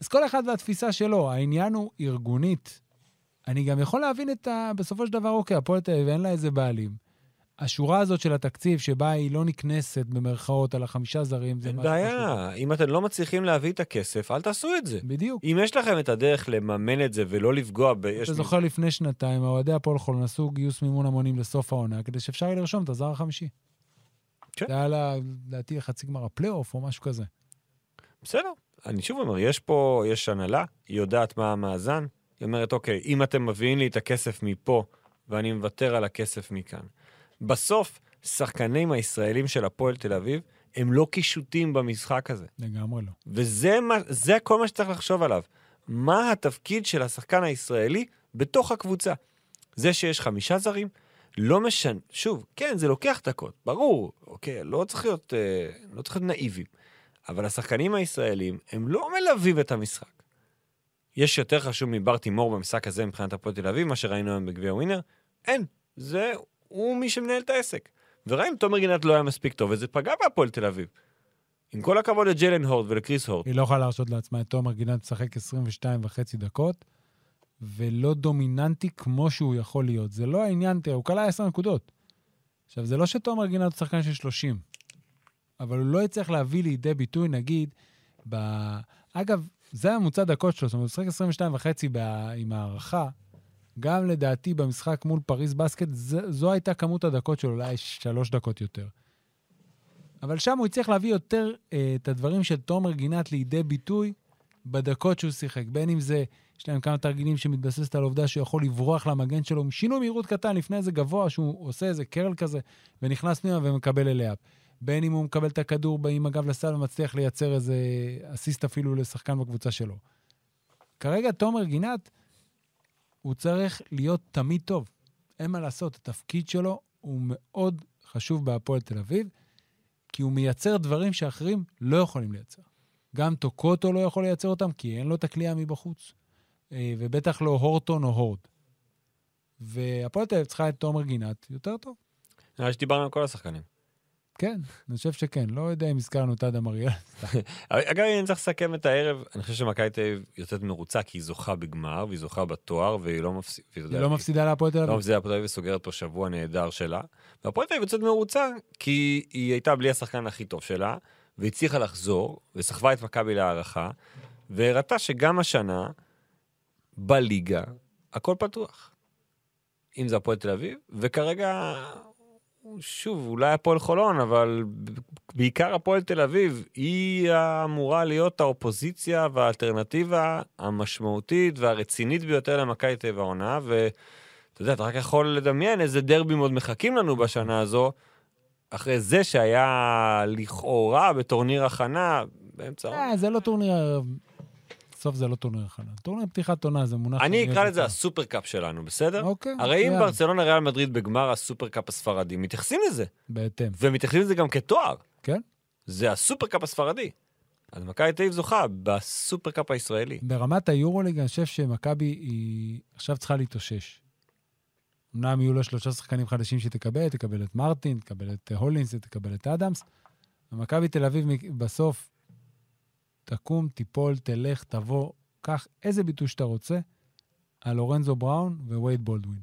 אז כל אחד והתפיסה שלו, העניין הוא ארגונית. אני גם יכול להבין את ה... בסופו של דבר, אוקיי, הפועל תל אביב, אין לה איזה בעלים. השורה הזאת של התקציב, שבה היא לא נכנסת במרכאות על החמישה זרים, זה משהו... בעיה, אם אתם לא מצליחים להביא את הכסף, אל תעשו את זה. בדיוק. אם יש לכם את הדרך לממן את זה ולא לפגוע ב... אתה זוכר לפני שנתיים, אוהדי הפועל חולון עשו גיוס מימון המונים לסוף העונה, כדי שאפשר לי לרשום את הזר החמישי. כן. זה היה להטיל חצי גמר הפלייאוף או משהו כזה. בסדר. אני שוב אומר, יש פה, יש הנהלה, היא יודעת מה המאזן, היא אומרת, אוקיי, אם אתם מביאים לי את הכסף מפה, ואני מוותר על הכסף מכאן. בסוף, שחקנים הישראלים של הפועל תל אביב, הם לא קישוטים במשחק הזה. לגמרי לא. וזה מה, זה כל מה שצריך לחשוב עליו. מה התפקיד של השחקן הישראלי בתוך הקבוצה? זה שיש חמישה זרים, לא משנה. שוב, כן, זה לוקח דקות, ברור. אוקיי, לא צריך להיות, לא צריך להיות נאיבים. אבל השחקנים הישראלים, הם לא מלווים את המשחק. יש יותר חשוב מבר תימור במשחק הזה מבחינת הפועל תל אביב, מה שראינו היום בגביע ווינר. אין, זה... הוא מי שמנהל את העסק. וראים, תומר גינת לא היה מספיק טוב, וזה פגע בהפועל תל אביב. עם כל הכבוד לג'לן הורד ולקריס הורד. היא לא יכולה להרשות לעצמה את תומר גינת לשחק עשרים ושתיים וחצי דקות, ולא דומיננטי כמו שהוא יכול להיות. זה לא העניין, תראה, הוא קלה עשר נקודות. עכשיו, זה לא שתומר גינת הוא שחקן של שלושים, אבל הוא לא יצטרך להביא לידי ביטוי, נגיד, ב... אגב, זה המוצע דקות שלו, זאת אומרת, הוא שחק עשרים ושתיים וחצי בה... עם הערכה, גם לדעתי במשחק מול פריז בסקט, זו הייתה כמות הדקות שלו, אולי שלוש דקות יותר. אבל שם הוא יצטרך להביא יותר את הדברים של תומר גינת לידי ביטוי בדקות שהוא שיחק. בין אם זה, יש להם כמה תרגילים שמתבססת על עובדה שהוא יכול לברוח למגן שלו, עם שינוי מהירות קטן, לפני איזה גבוה, שהוא עושה איזה קרל כזה, ונכנס פנימה ומקבל אליה. בין אם הוא מקבל את הכדור, עם הגב לסל, ומצליח לייצר איזה אסיסט אפילו לשחקן בקבוצה שלו. כרגע תומר גינת הוא צריך להיות תמיד טוב. אין מה לעשות, התפקיד שלו הוא מאוד חשוב בהפועל תל אביב, כי הוא מייצר דברים שאחרים לא יכולים לייצר. גם טוקוטו לא יכול לייצר אותם, כי אין לו תקליעה מבחוץ, ובטח לא הורטון או הורד. והפועל תל אביב צריכה את תומר גינת יותר טוב. נראה שדיברנו על כל השחקנים. כן, אני חושב שכן. לא יודע אם הזכרנו את אדם אריאל. אגב, אני צריך לסכם את הערב. אני חושב שמכבי תל אביב יוצאת מרוצה, כי היא זוכה בגמר, והיא זוכה בתואר, והיא לא מפסידה להפועל תל אביב. לא מפסידה להפועל תל אביב, וסוגרת פה שבוע נהדר שלה. והפועל תל אביב יוצאת מרוצה, כי היא הייתה בלי השחקן הכי טוב שלה, והיא הצליחה לחזור, וסחבה את מכבי להערכה, והראתה שגם השנה, בליגה, הכל פתוח. אם זה הפועל תל אביב, וכרגע שוב, אולי הפועל חולון, אבל בעיקר הפועל תל אביב, היא אמורה להיות האופוזיציה והאלטרנטיבה המשמעותית והרצינית ביותר למכבי תל אביב העונה, ואתה יודע, אתה רק יכול לדמיין איזה דרבים עוד מחכים לנו בשנה הזו, אחרי זה שהיה לכאורה בטורניר הכנה, באמצע... זה לא טורניר... בסוף זה לא טורניר הכנה. טורניר פתיחת עונה, זה מונח... אני אקרא לזה הסופרקאפ שלנו, בסדר? אוקיי. הרי אם ברצלונה ריאל מדריד בגמר הסופרקאפ הספרדי, מתייחסים לזה. בהתאם. ומתייחסים לזה גם כתואר. כן. זה הסופרקאפ הספרדי. אז מכבי תל אביב זוכה בסופרקאפ הישראלי. ברמת היורוליג, אני חושב שמכבי היא עכשיו צריכה להתאושש. אמנם יהיו לו שלושה שחקנים חדשים שתקבל, תקבל את מרטין, תקבל את הולינס, תקבל את אדמס. מכבי תל אביב בסוף תקום, תיפול, תלך, תבוא, קח איזה ביטוי שאתה רוצה, על לורנזו בראון ווייד בולדווין.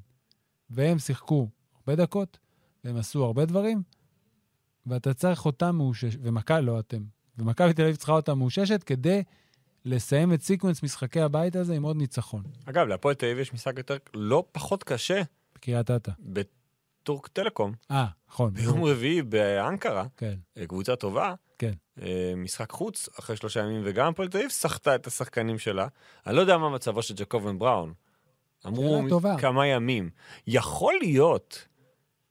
והם שיחקו הרבה דקות, והם עשו הרבה דברים, ואתה צריך אותם מאוששת, ומכה לא אתם, ומכבי תל אביב צריכה אותם מאוששת, כדי לסיים את סיקוונס משחקי הבית הזה עם עוד ניצחון. אגב, להפועל תל אביב יש משחק יותר, לא פחות קשה. בקריית אתא. בטורק טלקום. אה, נכון. ביום רביעי באנקרה. כן. קבוצה טובה. כן. משחק חוץ, אחרי שלושה ימים, וגם הפועל תל אביב שחתה את השחקנים שלה. אני לא יודע מה מצבו של ג'קובן בראון. אמרו כמה ימים. יכול להיות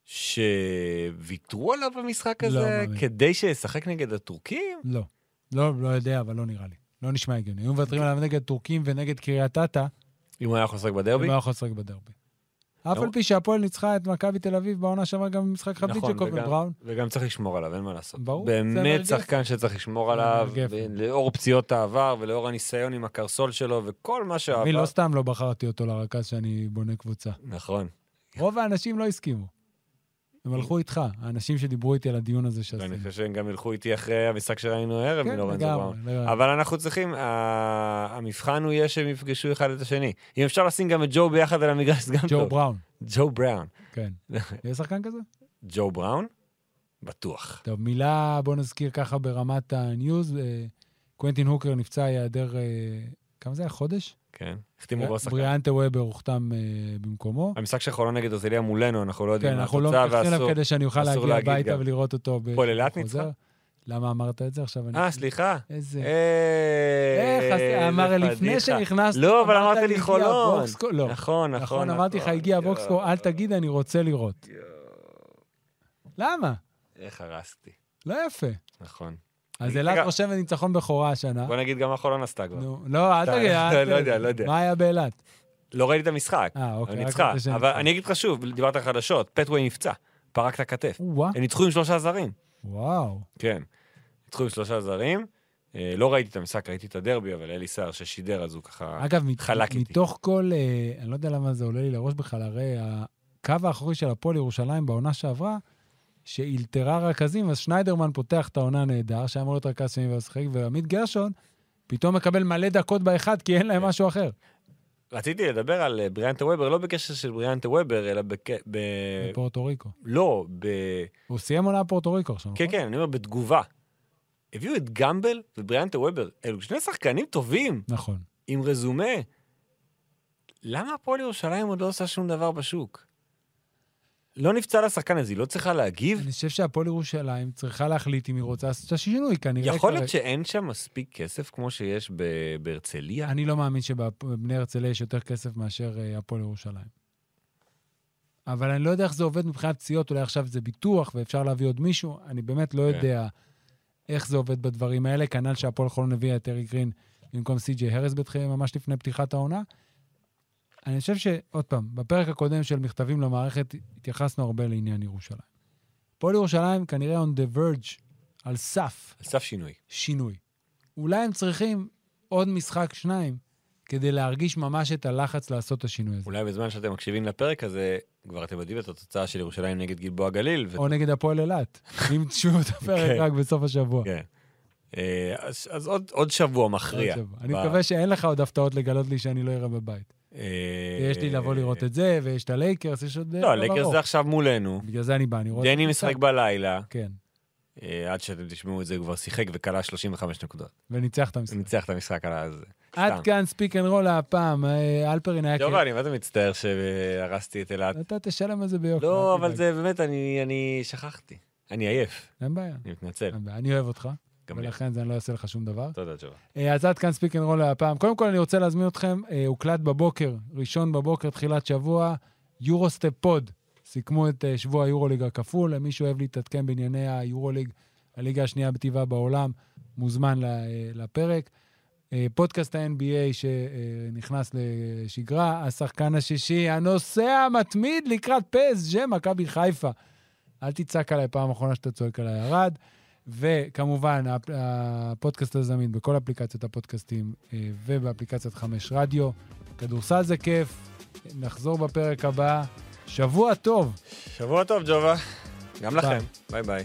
שוויתרו עליו במשחק הזה כדי שישחק נגד הטורקים? לא. לא יודע, אבל לא נראה לי. לא נשמע הגיוני. היו מבטרים עליו נגד טורקים ונגד קריית אתא. אם הוא היה יכול לשחק בדרבי? אם הוא היה יכול לשחק בדרבי. אף על פי שהפועל ניצחה את מכבי תל אביב בעונה שעברה גם במשחק חבית של קופן בראון. וגם צריך לשמור עליו, אין מה לעשות. באמת שחקן שצריך לשמור עליו, לאור פציעות העבר ולאור הניסיון עם הקרסול שלו וכל מה שעבר. אני לא סתם לא בחרתי אותו לרכז שאני בונה קבוצה. נכון. רוב האנשים לא הסכימו. הם הלכו איתך, האנשים שדיברו איתי על הדיון הזה שעשינו. אני חושב שהם גם הלכו איתי אחרי המשחק שראינו הערב מלורנזו בראון. אבל אנחנו צריכים, המבחן הוא יהיה שהם יפגשו אחד את השני. אם אפשר לשים גם את ג'ו ביחד על המגרש, זה גם טוב. ג'ו בראון. ג'ו בראון. כן. יש שחקן כזה? ג'ו בראון? בטוח. טוב, מילה, בוא נזכיר ככה ברמת הניוז, קוונטין הוקר נפצע יעדר, כמה זה היה? חודש? כן, החתימו בו שחקן. בריאנטה וובר הוכתם במקומו. המשחק של חולון נגד אוזליה מולנו, אנחנו לא יודעים מה התוצאה, ואסור להגיד גם. כן, אנחנו לא מתחילים כדי שאני אוכל להגיע הביתה ולראות אותו. פועל אילת ניצחה? למה אמרת את זה עכשיו? אה, סליחה. איזה... איך, אמר לפני שנכנסת... לא, אבל אמרת לי חולון. נכון, נכון. אמרתי לך, הגיע בוקסקו, אל תגיד, אני רוצה לראות. למה? איך הרסתי. לא יפה. נכון. אז אלעד רושם וניצחון בחורה השנה. בוא נגיד גם מה חולון עשתה כבר. לא, אל תגיד. לא יודע, לא יודע. מה היה באלעד? לא ראיתי את המשחק. אה, אוקיי. ניצחה. אבל אני אגיד לך שוב, דיברת על חדשות, פטווי נפצע, פרק את הכתף. הם ניצחו עם שלושה זרים. וואו. כן. ניצחו עם שלושה זרים. לא ראיתי את המשחק, ראיתי את הדרבי, אבל אלי סער ששידר, אז הוא ככה חלק איתי. אגב, מתוך כל, אני לא יודע למה זה עולה לי לראש בכלל, הרי הקו האחורי של הפועל ירושלים בעונה שעברה שאילתרה רכזים, אז שניידרמן פותח את העונה נהדר, שאמור להיות רכז שני והשחק, ועמית גרשון פתאום מקבל מלא דקות באחד, כי אין להם משהו אחר. רציתי לדבר על בריאנטה וובר, לא בקשר של בריאנטה וובר, אלא בק... ב... בפורטו ריקו. לא, ב... הוא סיים עונה בפורטו ריקו עכשיו. כן, כן, אני אומר בתגובה. הביאו את גמבל ובריאנטה וובר, אלו שני שחקנים טובים. נכון. עם רזומה. למה הפועל ירושלים עוד לא עושה שום דבר בשוק? לא נפצע לשחקן הזה, היא לא צריכה להגיב. אני חושב שהפועל ירושלים צריכה להחליט אם היא רוצה לעשות שינוי, כנראה. יכול להיות שאין שם מספיק כסף כמו שיש בהרצליה? אני לא מאמין שבבני הרצליה יש יותר כסף מאשר הפועל ירושלים. אבל אני לא יודע איך זה עובד מבחינת פציעות, אולי עכשיו זה ביטוח ואפשר להביא עוד מישהו, אני באמת לא יודע איך זה עובד בדברים האלה, כנ"ל שהפועל חולון הביאה את אריק גרין במקום סי.ג'יי הרס בתחילה ממש לפני פתיחת העונה. אני חושב שעוד פעם, בפרק הקודם של מכתבים למערכת, התייחסנו הרבה לעניין ירושלים. פה לירושלים כנראה on the verge, על סף. על סף שינוי. שינוי. אולי הם צריכים עוד משחק שניים, כדי להרגיש ממש את הלחץ לעשות את השינוי הזה. אולי בזמן שאתם מקשיבים לפרק הזה, כבר אתם יודעים את התוצאה של ירושלים נגד גלבוע גליל. ו... או נגד הפועל אילת. אם תשמעו את הפרק רק בסוף השבוע. כן. אז, אז עוד, עוד שבוע מכריע. עוד שבוע. ב... אני מקווה שאין לך עוד הפתעות לגלות לי שאני לא אראה בבית. יש לי לבוא לראות את זה, ויש את הלייקרס, יש עוד... לא, הלייקרס זה עכשיו מולנו. בגלל זה אני בא, אני רואה... דני משחק בלילה. כן. עד שאתם תשמעו את זה, הוא כבר שיחק וקלה שלושים וחמש נקודות. וניצח את המשחק. וניצח את המשחק על הזה. עד כאן ספיק אנד רול הפעם. אלפרין היה... לא, אני באמת מצטער שהרסתי את אלעד. אתה תשלם על זה ביוקר. לא, אבל זה באמת, אני שכחתי. אני עייף. אין בעיה. אני מתנצל. אני אוהב אותך. ולכן זה אני לא אעשה לך שום דבר. תודה, תשובה. אז עד כאן ספיק אנד רול הפעם. קודם כל אני רוצה להזמין אתכם, הוקלט בבוקר, ראשון בבוקר, תחילת שבוע, יורוסטפ פוד, סיכמו את שבוע היורוליג הכפול, למי שאוהב להתעדכן בענייני היורוליג, הליגה השנייה בטבעה בעולם, מוזמן לפרק. פודקאסט ה-אן בי איי שנכנס לשגרה, השחקן השישי, הנושא המתמיד לקראת פס, מכבי חיפה. אל תצעק עליי פעם אחרונה שאתה צועק עליי ירד. וכמובן, הפודקאסט הזמין בכל אפליקציות הפודקאסטים ובאפליקציית חמש רדיו. כדורסל זה כיף, נחזור בפרק הבא. שבוע טוב. שבוע טוב, ג'ובה. גם לכם. ביי ביי.